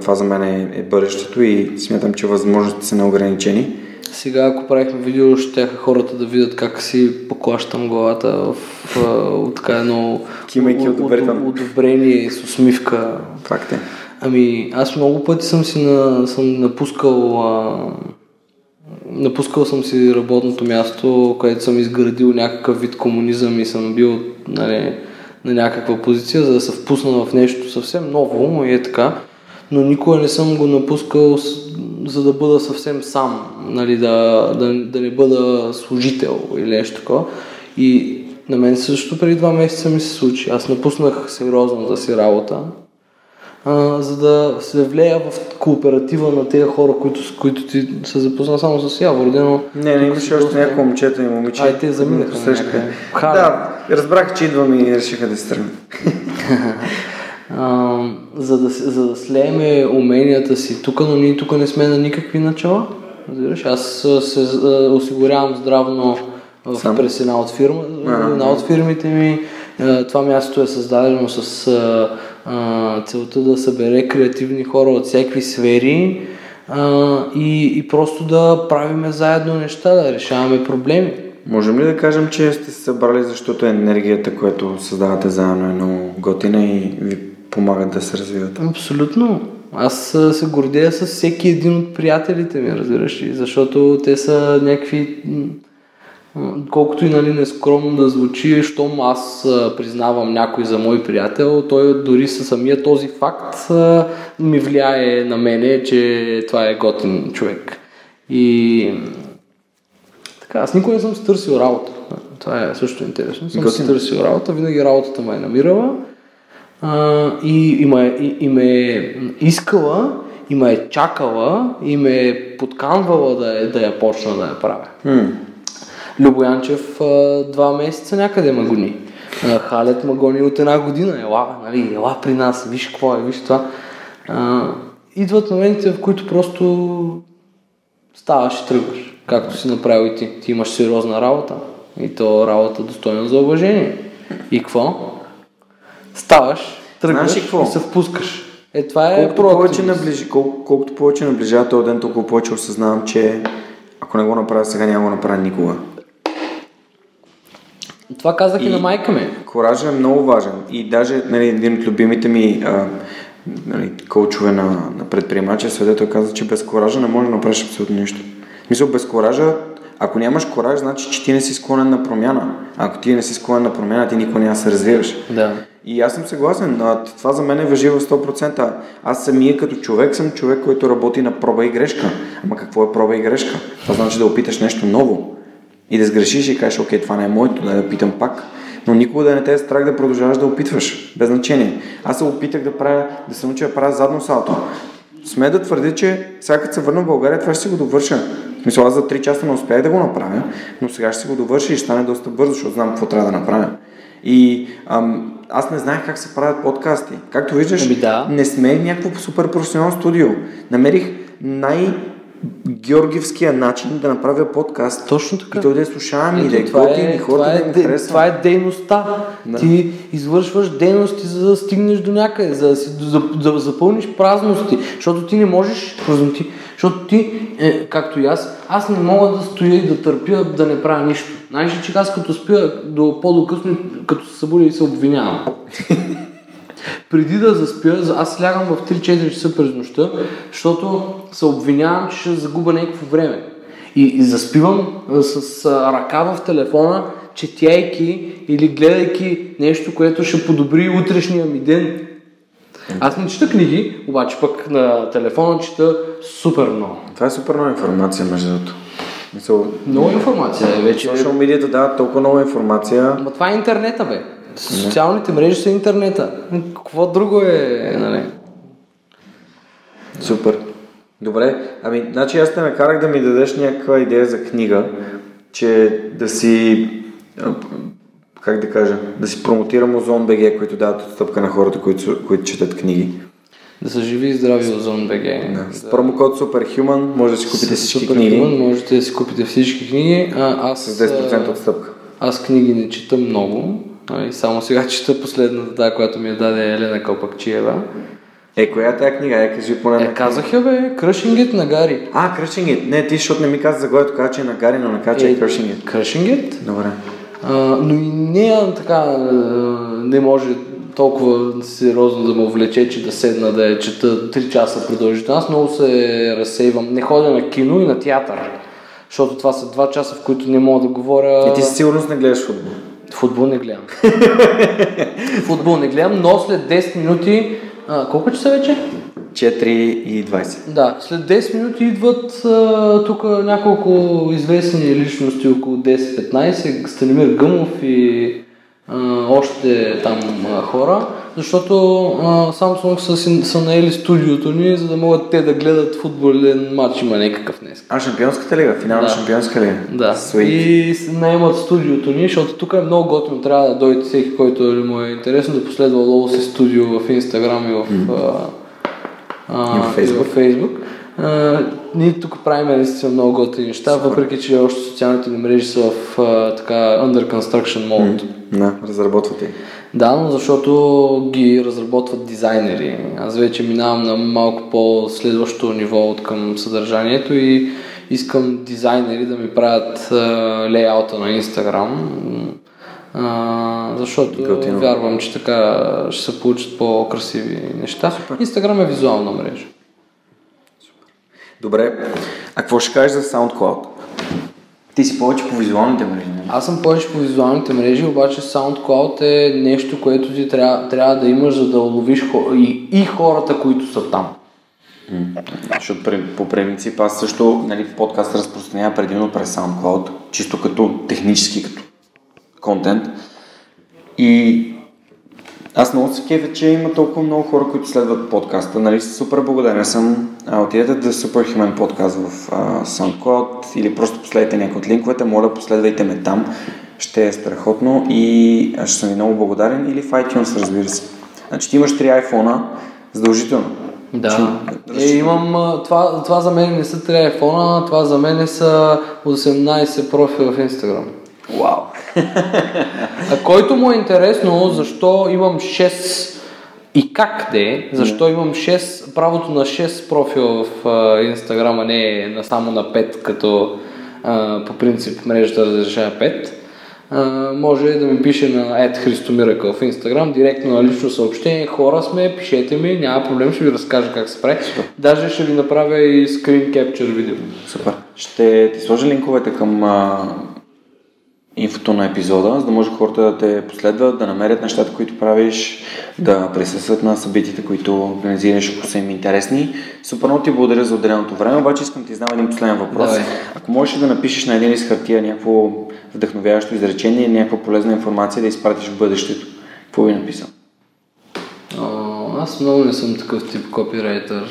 това за мен е бъдещето и смятам, че възможностите са неограничени. Сега, ако правихме видео, щяха хората да видят как си поклащам главата в така едно одобрение с усмивка. Факт е. Аз много пъти съм напускал работното място, където съм изградил някакъв вид комунизъм и съм бил на някаква позиция, за да се впусна в нещо съвсем ново и е така, но никога не съм го напускал за да бъда съвсем сам, да не бъда служител или нещо такова. И на мен също преди 2 месеца ми се случи. Аз напуснах сериозната си работа, за да се влея в кооператива на тези хора, които ти се запозна само с Явор. Не, имаше още някакво момчета и момиче. Те заминаха някъде. Да, разбрах, че идвам и решиха да се тръгна. За да слееме уменията си тук, но ние тук не сме на никакви начала. Разбираш? Аз се осигурявам здравно през една от фирмите ми. Това място е създадено с целта да събере креативни хора от всякакви сфери и просто да правиме заедно неща, да решаваме проблеми. Можем ли да кажем, че сте се събрали, защото енергията, която създавате заедно, е много готина и ви помагат да се развивате? Абсолютно. Аз се гордея с всеки един от приятелите ми, разбираш ли, защото те са някакви... Колкото и нали, нескромно да звучи, щом аз признавам някой за мой приятел, той дори със самия този факт ми влияе на мене, че това е готин човек. И така, аз никога не съм се търсил работа. Това е също интересно. Съм се търсил работа, винаги работата ме е намирала и ме е искала, и ме е чакала, и ме е подканвала да я почна да я правя. Любо Янчев 2 месеца някъде ме гони. Халет ме гони от 1 година. Ела при нас, виж какво е, виж това. Идват моментите, в които просто ставаш и тръгваш. Както си направил и ти. Ти имаш сериозна работа. И то работа достойна за уважение. И какво? Ставаш, тръгваш и се впускаш. Е, това е колкото повече наближава този ден, толкова повече осъзнавам, че ако не го направя сега, няма го направя никога. Това казах и на майка ми. Коражът е много важен. И даже един от любимите ми коучове на предприемача, свидетел, каза, че без коража не можеш да направиш абсолютно нищо. Мисля, без коража, ако нямаш кораж, значи, че ти не си склонен на промяна. Ако ти не си склонен на промяна, ти никога няма се развиваш. Да. И аз съм съгласен. Това за мен е важи в 100%. Аз самия като човек съм човек, който работи на проба и грешка. Ама какво е проба и грешка? Това значи да опиташ нещо ново. И да сгрешиш и кажеш, окей, това не е моето, да опитам пак. Но никога да не те е страх да продължаваш да опитваш. Без значение. Аз се опитах да се науча да правя задно салто. Смея да твърди, че сега като се върна в България, това ще си го довърша. Мисля, аз за 3 часа не успях да го направя, но сега ще си го довърша и ще стане доста бързо, защото знам какво трябва да направя. И аз не знаех как се правят подкасти. Както виждаш, не сме някакво супер професионално студио. Намерих най-георгиевския начин да направя подкаст. Точно така. И той да я слушавам и да я готим и хората да им харесват. Това е дейността. Да. Ти извършваш дейности, за да стигнеш до някъде, за да запълниш празности, защото ти не можеш празноти. Защото ти, както и аз не мога да стоя и да търпя да не правя нищо. Знаеш ли, че аз като спя до по-докъсно, като се събудя и се обвинявам. Преди да заспя, аз лягам в 3-4 часа през нощта, защото се обвинявам, че ще загубя някакво време. И заспивам с ръка в телефона, четяйки или гледайки нещо, което ще подобри утрешния ми ден. Аз не чета книги, обаче пък на телефона чета супер много. Това е супер нова информация, между другото. Много информация е вече. Социал медията дават толкова нова информация. Ама това е интернета, бе. Социалните мрежи са интернета. Какво друго е, нали? Супер. Добре, значи аз те накарах да ми дадеш някаква идея за книга, че да си... Как да кажа? Да си промотирам Озон БГ, които дават отстъпка на хората, които четат книги. Да са живи и здрави Озон БГ. Да. С промокод SUPERHUMAN може да си купите всички книги. Можете да си купите всички книги. Аз с 10% отстъпка. Аз книги не чета много. Само сега чета последната, която ми я даде Елена Калпакчиева. Коя е тая книга? Кажи поне на книга. Казах я, бе, Crushing It на Гари. Crushing It. Не, ти, защото не ми каза заглавието, каза, че е на Гари, но не каза, че е Crushing It. Crushing It? Добре. Но и нея така не може толкова сериозно да ме увлече, че да седна да я чета 3 часа продължително. Аз много се разсейвам. Не ходя на кино и на театър, защото това са 2 часа, в които не мога да говоря. И ти със сигурност не гледаш футбол? Футбол не гледам. Но след 10 минути... колко часа вече? 4:20. Да, след 10 минути идват тук няколко известни личности, около 10-15, Станимир Гъмов и още там хора, защото Samsung са наели студиото ни, за да могат те да гледат футболен матч, има някакъв днес. Шампионската лига, финална шампионска лига. Да, Sweet. И наемат студиото ни, защото тук е много готино, трябва да дойде всеки, който му е интересно, да последва Лоло си студио в Instagram и в... Facebook. Ние тук правим наистина много готини неща, въпреки че още социалните ни мрежи са в така under construction mode. Разработвате. Да, но защото ги разработват дизайнери. Аз вече минавам на малко по-следващо ниво от към съдържанието и искам дизайнери да ми правят лейаута на Инстаграм, защото вярвам, че така ще се получат по-красиви неща. Инстаграм е визуална мрежа. Супер. Добре, а какво ще кажеш за SoundCloud? Ти си повече по визуалните мрежи. Аз съм повече по визуалните мрежи, обаче SoundCloud е нещо, което ти трябва да имаш, за да уловиш и хората, които са там. Защото по принцип аз също, нали, подкаст разпространява предимно през SoundCloud, чисто като технически, като контент. И аз много се кефя, че има толкова много хора, които следват подкаста. Нали, супер благодарен съм. Отидете да Superhuman подкаст в SoundCloud или просто последете някои от линковете. Моля, последвайте ме там. Ще е страхотно и ще съм ви много благодарен. Или в iTunes, разбира се. Значи ти имаш 3 iPhone-а задължително. Да. Имам, това за мен не са 3 iPhone-а, това за мен са 18 профила в Instagram. Вау! Който му е интересно, защо имам 6 и как де, защо имам 6, правото на 6 профила в Instagram, а не само на 5, като по принцип мрежата разрешава 5, може да ми пише на @христомиракъл в Instagram, директно на лично съобщение, хора сме, пишете ми, няма проблем, ще ви разкажа как се прави. Даже ще ви направя и screen capture видео. Супер. Ще ти сложа линковете към инфото на епизода, за да може хората да те последват, да намерят нещата, които правиш, да присъстват на събитията, които организираш, ако са им интересни. Супер, много ти благодаря за отделеното време, обаче искам ти знам един последен въпрос. Давай. Ако можеш да напишеш на един лист хартия някакво вдъхновяващо изречение, някаква полезна информация да изпратиш в бъдещето, какво би написал? Аз много не съм такъв тип копирайтър.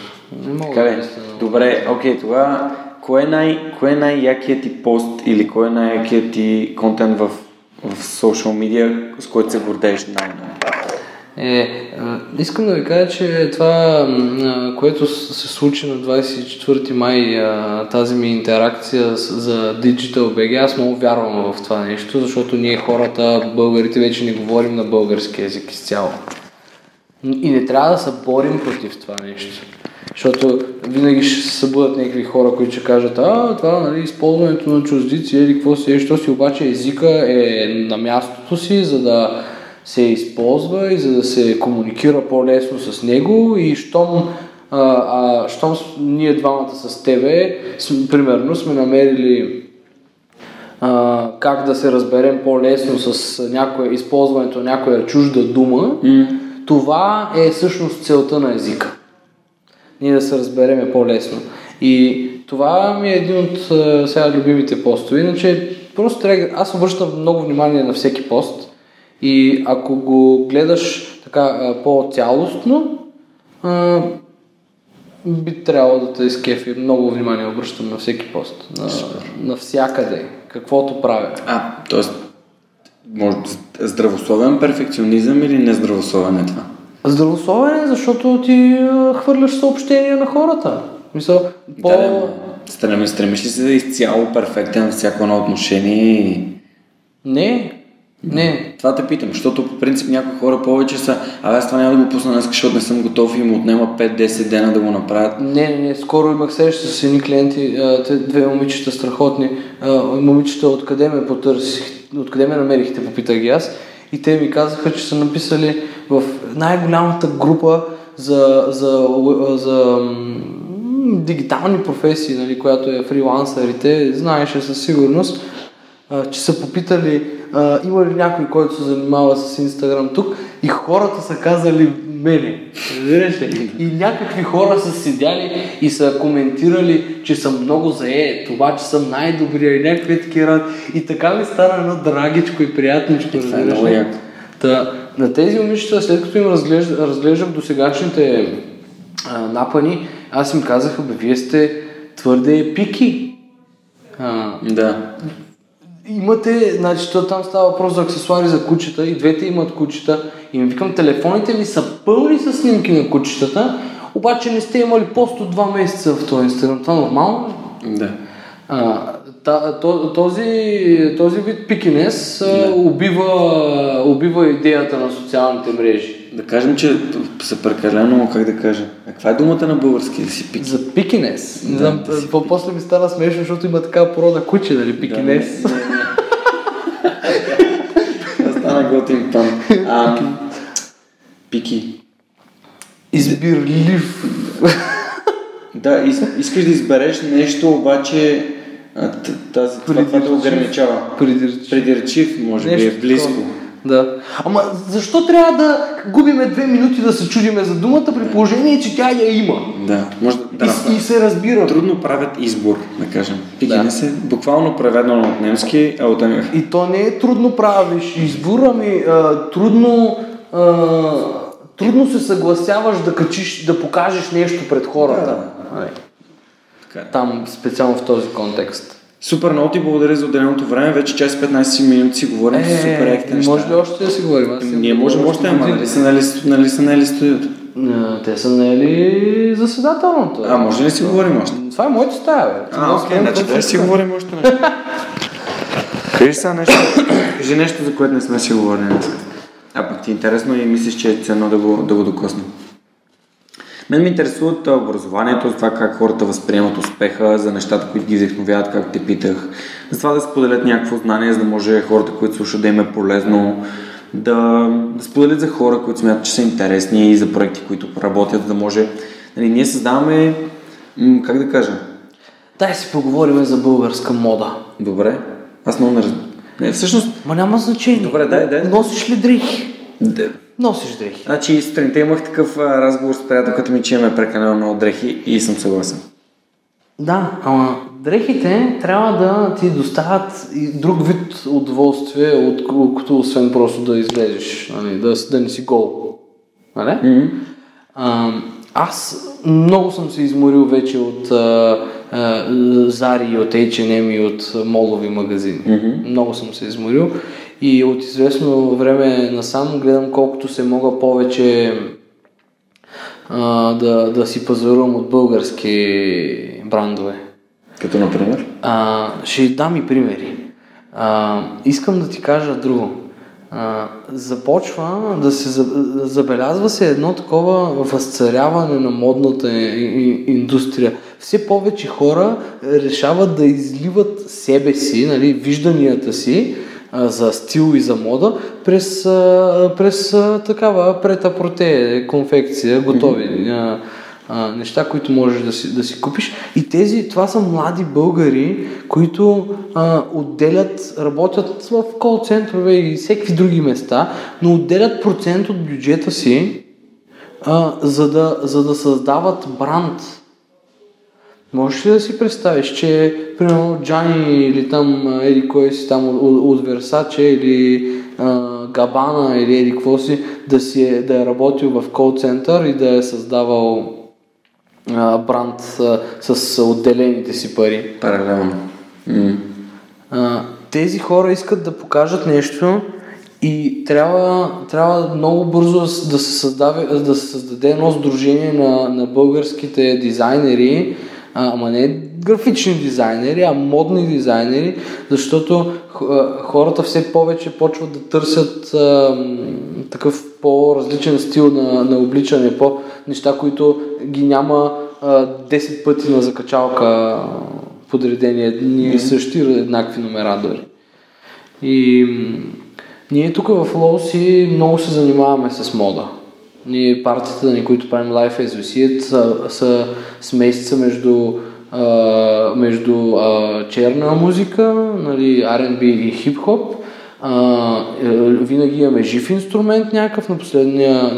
Не мога да мисля. Добре, окей, тогава кой е най-якият ти пост или кой е най-якият ти контент в социал медиа, с който се гордееш най-много? Искам да ви кажа, че това, което се случи на 24 май, тази ми интеракция за Digital BG, аз много вярвам в това нещо, защото ние хората, българите, вече не говорим на български език изцяло. И не трябва да се борим против това нещо. Защото винаги ще се събудат някакви хора, които ще кажат, това, нали, използването на чуждици или какво си, що си, обаче езика е на мястото си, за да се използва и за да се комуникира по-лесно с него, и щом ние двамата с тебе, примерно, сме намерили как да се разберем по-лесно с използването на някоя чужда дума, това е всъщност целта на езика. Ние да се разбереме по-лесно. И това ми е един от сега любимите постове. Иначе просто аз обръщам много внимание на всеки пост и ако го гледаш така по-цялостно, би трябвало да те изкефи. Много внимание обръщам на всеки пост. Навсякъде. Каквото правя. Т.е. може здравословен перфекционизъм или нездравословен е това? Здравословен е, защото ти хвърляш съобщения на хората. Мисъл, стремиш ли се да изцяло перфектен във всяко едно отношение? Не. Това те питам, защото по принцип някои хора повече са аз това няма да го пусна днес, защото не съм готов и му отнема 5-10 дена да го направят. Не. Скоро имах среща с едни клиенти, те две момичета страхотни. Момичета, откъде ме потърсих? Откъде ме намерихте? Попитах ги аз. И те ми казаха, че са написали в най-голямата група за дигитални професии, нали, която е фрилансърите, знаеше със сигурност, че са попитали има ли някой, който се занимава с Инстаграм тук, и хората са казали мене. И някакви хора са седяли и са коментирали, че съм много заед, това, че съм най-добрия и някакви такива. И така ми стана едно драгичко и приятничко. На тези момичета, след като им разглеждам досегашните напани, аз им казах, бе, вие сте твърде пики. Да. Имате, значи там става въпрос за аксесуари за кучета, и двете имат кучета, и ми викам, телефоните ви са пълни с снимки на кучетата, обаче не сте имали пост от 2 месеца в този Инстаграм, това нормално? Да. Този вид пикинес убива идеята на социалните мрежи. да кажем, че са прекалено, как да кажа, каква е думата на български? Да си пики? За пикинес. Да, знам, да после ми стана смешно, защото има такава порода куче, дали пикинес. Да, да стана готин там. Пики. Избирлив. Да, искаш да избереш нещо, обаче тази това да ограничава. Придирчив, може би е близко. Да. Ама защо трябва да губиме 2 минути да се чудиме за думата при положение, че тя я има? Да, може да. И се разбира. Трудно правят избор, да кажем. Пикинес е буквално преведено от немски, а от английски. И то не е трудно правиш избор, ами трудно. Трудно се съгласяваш да качиш, да покажеш нещо пред хората. Да. Там специално в този контекст. Супер, много ти благодаря за отделеното време. Вече час 15 минути си говорим за супер екти неща. Може ли още да си говорим? Ние можем още, ама нали са наели студиото? Те са наели заседателното. А, може ли си говорим още? Това е моята стая, бе. Окей, значи да си говорим още нещо. Кажи сега нещо. Кажи нещо, за което не сме си говорили. А пък ти е интересно и мислиш, че е ценно да го докосна. Мен ме интересуват образованието, това как хората възприемат успеха, за нещата, които ги вдъхновяват, как те питах. За това да споделят някакво знание, за да може хората, които слушат, да им е полезно. Да споделят за хора, които смятат, че са интересни и за проекти, които работят, да може... Нали, ние създаваме... Как да кажа? Дай си поговорим за българска мода. Добре. Аз много не разбирам. Не, всъщност... Ма няма значение. Добре, дай. Носиш ли дрехи? Да. Носиш дрехи. Значи сутринта имах такъв разговор с приятелката ми, че имаме прекалено много дрехи и съм съгласен. Да, ама дрехите трябва да ти доставят и друг вид удоволствие, отколкото освен просто да излезеш, нали, да не си гол. Нали? Mm-hmm. Аз много съм се изморил вече от Зари, от H&M и от молови магазини. Mm-hmm. Много съм се изморил и от известно време насам гледам колкото се мога повече да си пазарувам от български брандове. Като например? Ще дам и примери. Искам да ти кажа друго. Започва да се забелязва се едно такова възцаряване на модната индустрия. Все повече хора решават да изливат себе си, нали, вижданията си за стил и за мода през такава прет-а-порте, конфекция, готови неща, които можеш да си купиш. И това са млади българи, които отделят, работят в кол-центрове и всеки други места, но отделят процент от бюджета си, за да създават бранд. Можеш ли да си представиш, че примерно Джани или там еди кой си там от Versace или Габана или еди какво си, да е работил в кол-център и да е създавал бранд с отделените си пари. Паралелно. Тези хора искат да покажат нещо и трябва много бързо да се създаде едно сдружение на българските дизайнери, ама не графични дизайнери, а модни дизайнери, защото хората все повече почват да търсят такъв по-различен стил на обличане, по-неща, които ги няма 10 пъти на закачалка подредени едни и същи еднакви номера дори. И ние тук в Лоуси много се занимаваме с мода. Ние партията, на които правим Life as we see it, са смесица между черна музика, нали, R&B и хип-хоп. Винаги имаме жив инструмент някакъв. На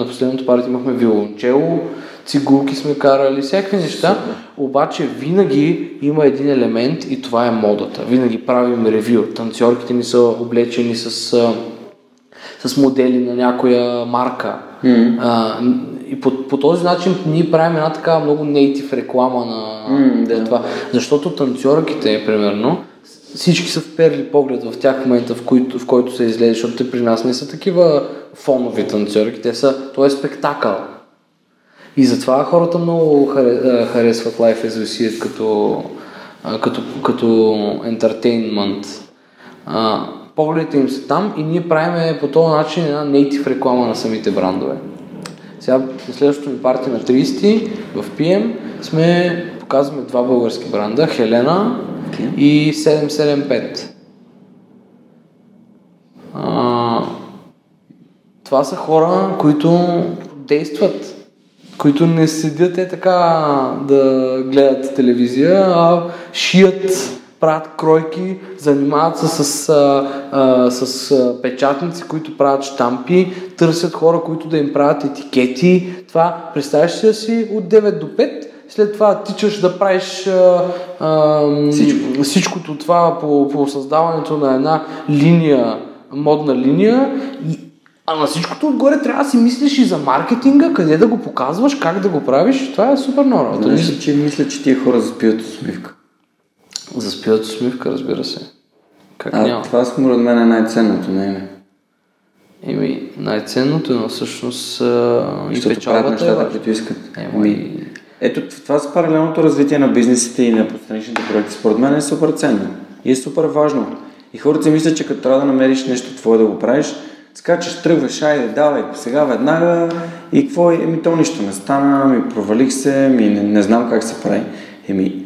последното партия имахме виолончело, цигулки сме карали, всякакви неща. Обаче винаги има един елемент и това е модата. Винаги правим ревю. Танцьорките ни са облечени с модели на някоя марка. Mm-hmm. И по този начин ние правим една такава много нейтив реклама на това. Защото танцьорките, примерно, всички са вперли поглед в тях в момента, в който се излезе, защото те при нас не са такива фонови танцьорки, то е спектакъл. И затова хората много харесват Life as we see it като entertainment. Погледите им са там и ние правиме по този начин една нейтив реклама на самите брандове. Сега следващото ми парти на 30 в PM сме показваме два български бранда, Хелена и 775. Това са хора, които действат, които не седят е така да гледат телевизия, а шият, правят кройки, занимават се с печатници, които правят щампи, търсят хора, които да им правят етикети. Това представяш ли си от 9 до 5, след това тичаш да правиш всичкото това по създаването на една линия, модна линия. А на всичкото отгоре трябва да си мислиш и за маркетинга, къде да го показваш, как да го правиш. Това е супер нормално. Да, мисля, че тия хора заспиват усмивка. Заспиват усмивка, разбира се. Как няма? Това според мен е най-ценното, не е? Еми, най-ценното, но всъщност и печалбата е нещата, които искат. Ето, това с паралелното развитие на бизнесите и на подстраничните проекти, според мен е супер ценно. И е супер важно. И хората си мислят, че като трябва да намериш нещо твое да го правиш, скачаш, тръгваш, айде, давай, сега веднага и какво е? Еми, то нищо не стана, ми провалих се, ми не знам как се прави. Еми,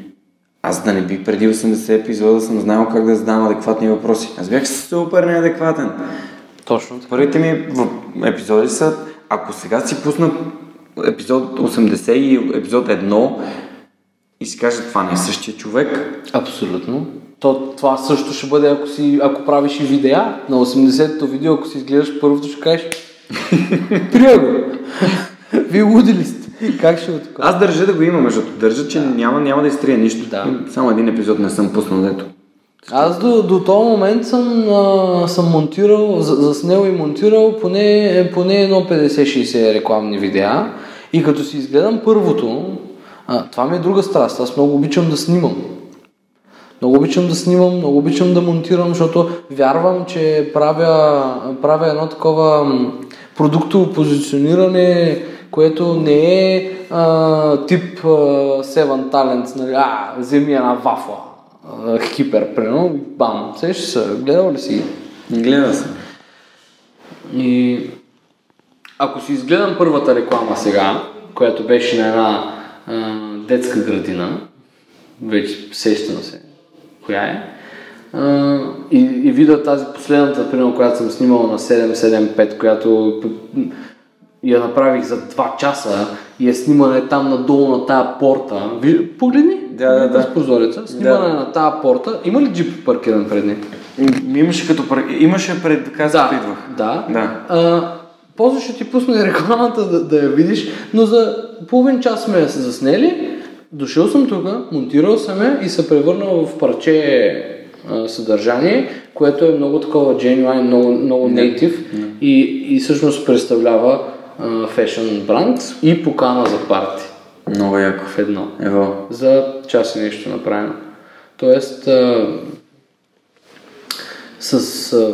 аз да не бих преди 80 епизода съм знаел как да задам адекватни въпроси. Аз бях супер неадекватен. Точно. Първите ми епизоди са, ако сега си пусна епизод 80 и епизод 1 и си кажа, това не е същия човек. Абсолютно. То това също ще бъде, ако правиш и видеа. На 80-то видео, ако си изгледаш първото, ще кажеш трябва го. Вие луди ли сте? Как ще го така? Аз държа да го имам, защото държа, че няма да изтрия нищо. Да. Само един епизод не съм пуснал, дето. Аз до този момент съм монтирал, заснел и монтирал поне едно 50-60 рекламни видеа. И като си изгледам първото, това ми е друга страст. Аз много обичам да снимам. Много обичам да снимам, много обичам да монтирам, защото вярвам, че правя едно такова продуктово позициониране, което не е тип Seven Talents, нали, вземи една вафла, хипер, прено, бам, се ще са, гледал ли си ги? Гледал съм. И ако си изгледам първата реклама сега, която беше на една детска градина, вече сещам се. Коя е? И видя тази последната, примерно, която съм снимал на 775, която я направих за 2 часа и е снимане там надолу на тая порта. Погледни, през прозореца, снимане на тая порта. Има ли джип паркиран пред ни? Имаше пред каза, идвах. После ще ти пусна рекламата да я видиш, но за половин час сме я се заснели. Дошъл съм тук, монтирал съм я и се превърнал в парче съдържание, което е много такова genuine, много native и всъщност представлява фешън бранд и покана за парти. Много яко. В едно. Ево. За час и нещо направено. Тоест, с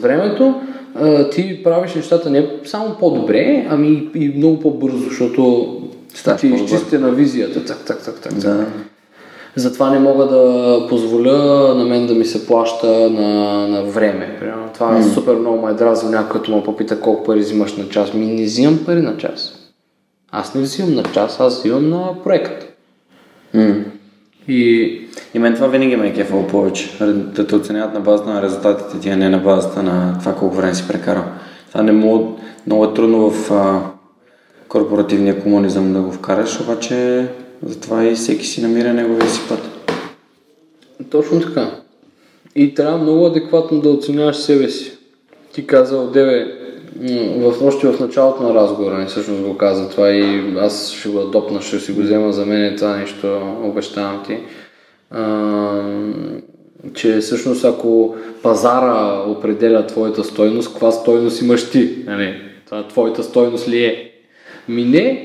времето ти правиш нещата не само по-добре, ами и много по-бързо, защото ти изчистена визията. Так. Затова не мога да позволя на мен да ми се плаща на време. Примерно. Това е супер много ме дразни, някой ме попита колко пари взимаш на час. Ми не взимам пари на час. Аз не взимам на час, аз взимам на проект. И мен това винаги ме е кефало повече. Да те оценяват на базата на резултатите ти, а не на базата на това колко време си прекарал. Това не много е трудно в корпоративния комунизъм да го вкараш, обаче затова и всеки си намира неговия си път. Точно така. И трябва много адекватно да оценяваш себе си. Ти казал, още в началото на разговора, не всъщност го каза това и аз ще го допна, ще си го взема за мен това нещо, обещавам ти. Че всъщност ако пазара определя твоята стойност, каква стойност имаш ти? Нали? Това твоята стойност ли е? Не.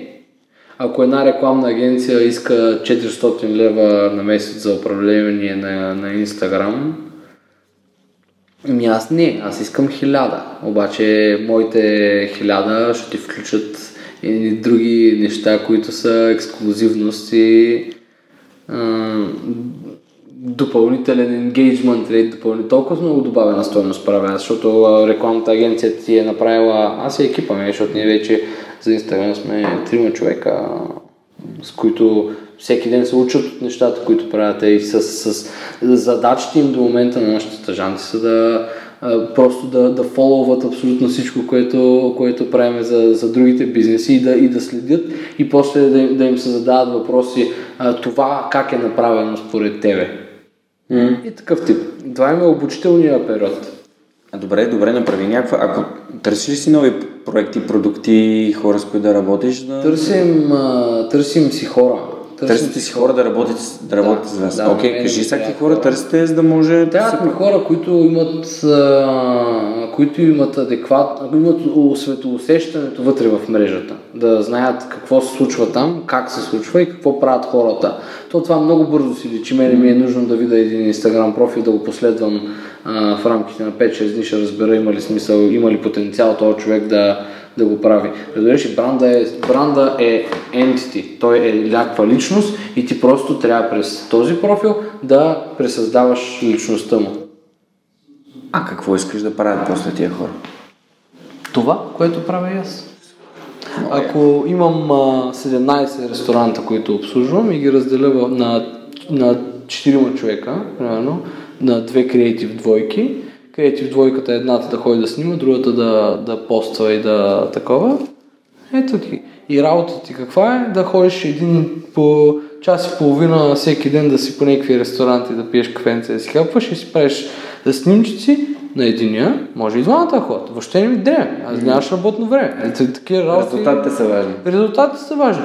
Ако една рекламна агенция иска 400 лева на месец за управление на Инстаграм, аз не, аз искам 1000. Обаче моите 1000 ще ти включат и други неща, които са ексклюзивност и допълнителен енгейджмент или толкова много добавена стойност правя, защото рекламната агенция ти е направила, аз и екипа ми, защото ние вече за Инстаграм сме 3 човека, с които всеки ден се учат от нещата, които правят, и с задачите им до момента на нашите стажанти са да просто да фоловат абсолютно всичко, което правим за другите бизнеси, и да следят, и после да им се задават въпроси, това как е направено според тебе. И такъв тип. Това е обучителния период. Добре, направи някаква. Ако търсиш си нови проекти, продукти, хора с които да работиш? Търсим си хора. Търсите си хора да работят с вас. Окей, кажи всякакви хора търсите, за да може... Трябват ми хора, които имат адекватно, имат светоусещането вътре в мрежата. Да знаят какво се случва там, как се случва и какво правят хората. Това много бързо си личи. Мене ми е нужно да видя един Инстаграм профил, да го последвам в рамките на 5-6 дни, ще разбера има ли смисъл, има ли потенциал този човек да го прави. Разбираш ли, бранда е entity, той е някаква личност и ти просто трябва през този профил да пресъздаваш личността му. А какво искаш да правят после тия хора? Това, което правя и аз. Ако имам 17 ресторанта, които обслужвам, и ги разделя на 4 човека, примерно, на 2 креатив двойки. Креатив двойката, едната да ходи да снима, другата да поства и да такова. Ето ти. И работата ти каква е? Да ходиш един по час и половина всеки ден да си по някакви ресторанти, да пиеш кафенце, да си хапваш и си правиш да снимчици. На единия, може и двамата ходят. Въобще не ми дреме. Аз нямаш работно време. Резултатите са важни.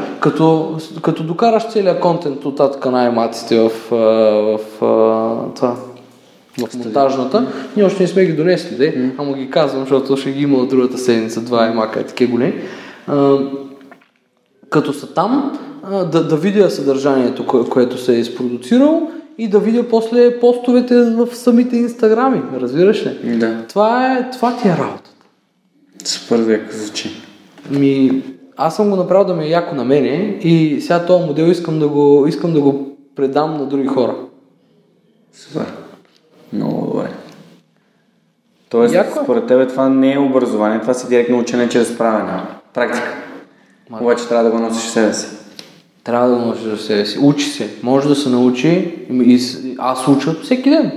Като докараш целия контент от татка на айматите в монтажната, ние още не сме ги донесли, ама ги казвам, защото ще ги има от другата седмица, 2 аймака, такива големи. Като са там, да видя съдържанието, което се е изпродуцирало, и да видя после постовете в самите инстаграми, разбираш ли? Да. Това ти е работата. Супер, века звучи. Аз съм го направил да ми е яко на мене и сега този модел искам да го предам на други хора. Супер. Много добре. Тоест, яко? Според тебе това не е образование, това си директно учене чрез правене. Практика. Обаче трябва да го носиш в себе си. Трябва да го научиш за себе си. Учи се. Може да се научи. Аз уча всеки ден.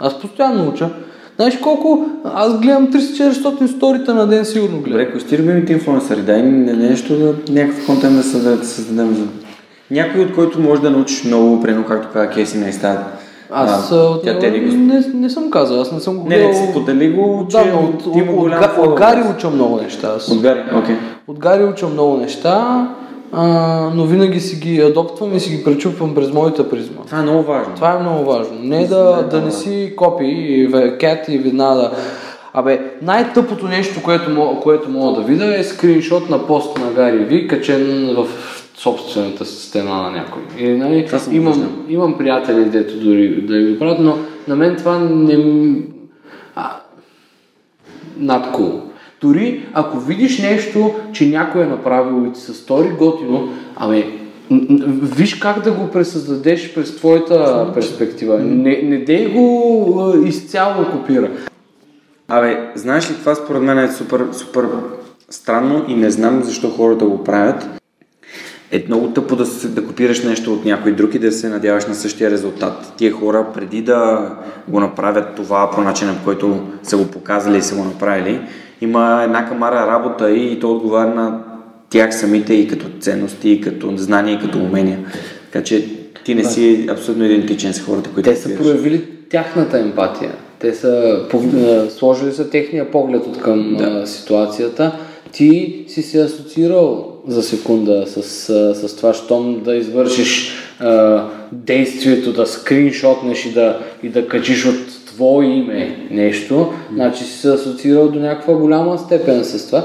Аз постоянно уча. Знаеш колко? Аз гледам 300-400 сторита на ден, сигурно гледам. Добре, кои сте любимите инфлуенсъри? Дай нещо, някакъв контент да създадем за... Някой, от който можеш да научиш много, прено, както каза Кейси Нейстат. Аз от него не съм казал, аз не съм го гледал. Не, си подели го, че има голям фоловър. От Гари уча много неща. От Гари уча много неща. Но винаги си ги адоптвам и си ги пречупвам през моята призма. Това е много важно. Не да не си копи, кет и веднага. Най-тъпото нещо, което мога да видя, е скриншот на пост на Гари Ви, качен в собствената стена на някой. И, нали, имам приятели, дето дори да ги правят, но на мен това не... надколо. Дори ако видиш нещо, че някой е направил и ти се стори готино, виж как да го пресъздадеш през твоята перспектива. Не дей го изцяло копира. Знаеш ли, това според мен е супер, супер странно и не знам защо хората го правят. Е много тъпо да копираш нещо от някой друг и да се надяваш на същия резултат. Тия хора преди да го направят това по начина, по който са го показали и са го направили, има една камара работа и то отговаря на тях самите и като ценности, и като знания, и като умения. Така че ти не си абсолютно идентичен с хората, които те са проявили тяхната емпатия. Те са сложили са техния поглед от към ситуацията. Ти си се асоциирал за секунда с това, щом да извършиш действието, да скриншотнеш и да качиш от твое име нещо, значи си се асоциирал до някаква голяма степен с това.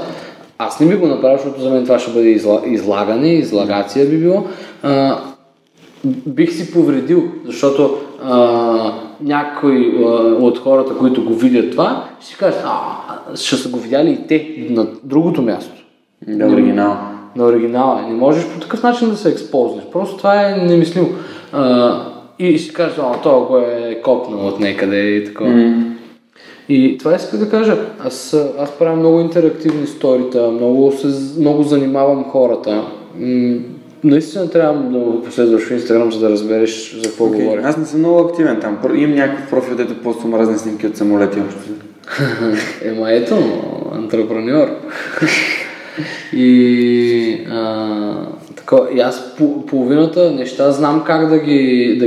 Аз не би го направил, защото за мен това ще бъде излагане, излагация би било. Бих си повредил, защото някой от хората, които го видят това, ще си кажат, ще са го видяли и те на другото място. На оригинала. Не можеш по такъв начин да се експознеш. Просто това е немислимо. и ще кажа, а това го е копнал от някъде и такова. И това иска да кажа, аз правя много интерактивни сторита, много занимавам хората. Наистина трябва да последваш в Инстаграм, за да разбереш за какво говоря. Аз не съм много активен там. Имам някакъв профил, дето просто мразни снимки от самолети. Ема ето, антрепреньор. И аз половината неща знам как да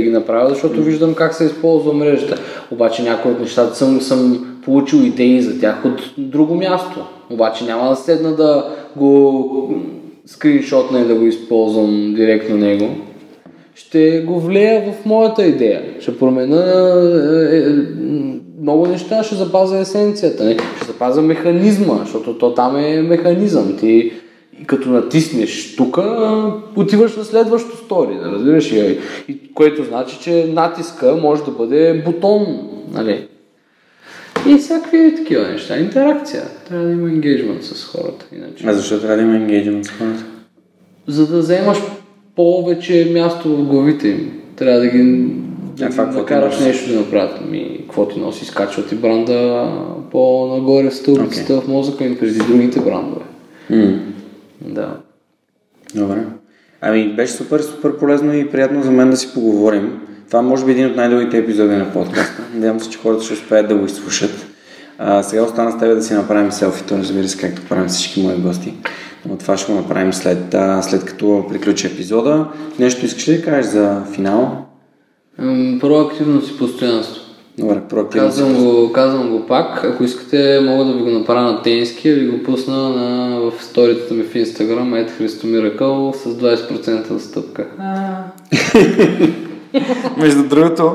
ги направя, защото виждам как се използва мрежата. Обаче някои от нещата съм получил идеи за тях от друго място. Обаче няма да седна да го скриншотна и да го използвам директно него. Ще го влея в моята идея. Ще променя много неща, ще запазя есенцията. Ще запазя механизма, защото то там е механизъм. Ти като натиснеш тук, отиваш на следващото стори, да разбираш. И което значи, че натиска може да бъде бутон. Нали? И всякакви такива неща. Интеракция. Трябва да има енгейджмент с хората. Иначе. А защо трябва да има енгейджмент с хората? За да вземаш повече място в главите им. Трябва да ги накараш нещо да направят. Какво ти носи? Изкачват и бранда по-нагоре в стълбицата в мозъка им преди другите брандове. Да. Добре. Беше супер, супер полезно и приятно за мен да си поговорим. Това може би един от най-дългите епизоди на подкаста. Надявам се, че хората ще успеят да го изслушат. Сега остана с тебе да си направим селфито, разбира се, както правим всички мои гости. Но това ще го направим след като приключи епизода. Нещо искаш ли да кажеш за финал? Проактивност и постоянство. Добре, проактивност. Казвам го пак. Ако искате, мога да ви го направя на тенски или го пусна в сторията ми в Инстаграм @христомиракъл с 20% отстъпка. Между другото,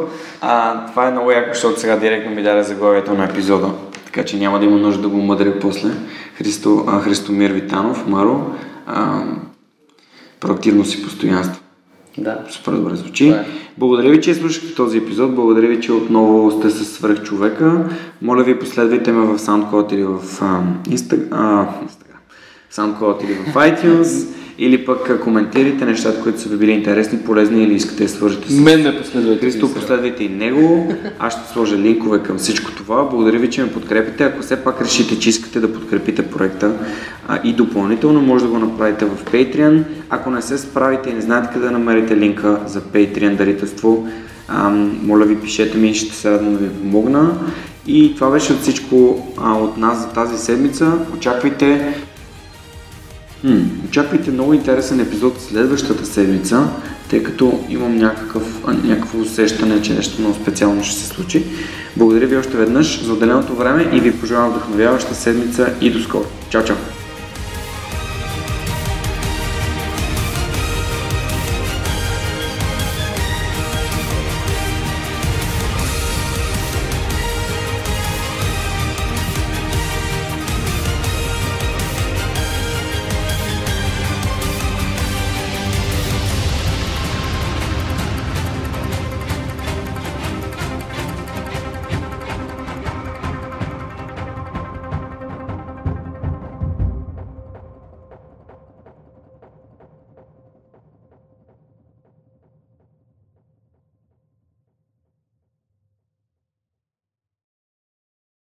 това е много яко, защото сега директно ми даде заглавието на епизода, така че няма да има нужда да го мъдря после. Христомир Витанов, Маро, проактивност и постоянство. Да. Супер добре звучи. Да. Благодаря ви, че слушахте този епизод. Благодаря ви, че отново сте със Свръхчовека. Моля ви, последвайте ме в SoundCloud или в SoundCloud или в iTunes. Или пък коментирайте нещата, които са ви били интересни, полезни или искате да свържете с мен. Христо, последвайте и него. Аз ще сложа линкове към всичко това. Благодаря ви, че ме подкрепите. Ако все пак решите, че искате да подкрепите проекта и допълнително, може да го направите в Patreon. Ако не се справите и не знаете къде да намерите линка за Patreon дарителство, моля ви, пишете ми, ще се радвам да ви помогна. И това беше всичко от нас за тази седмица. Очаквайте много интересен епизод следващата седмица, тъй като имам някакво усещане, че нещо много специално ще се случи. Благодаря ви още веднъж за отделеното време и ви пожелавам вдъхновяваща седмица и до скоро. Чао, чао!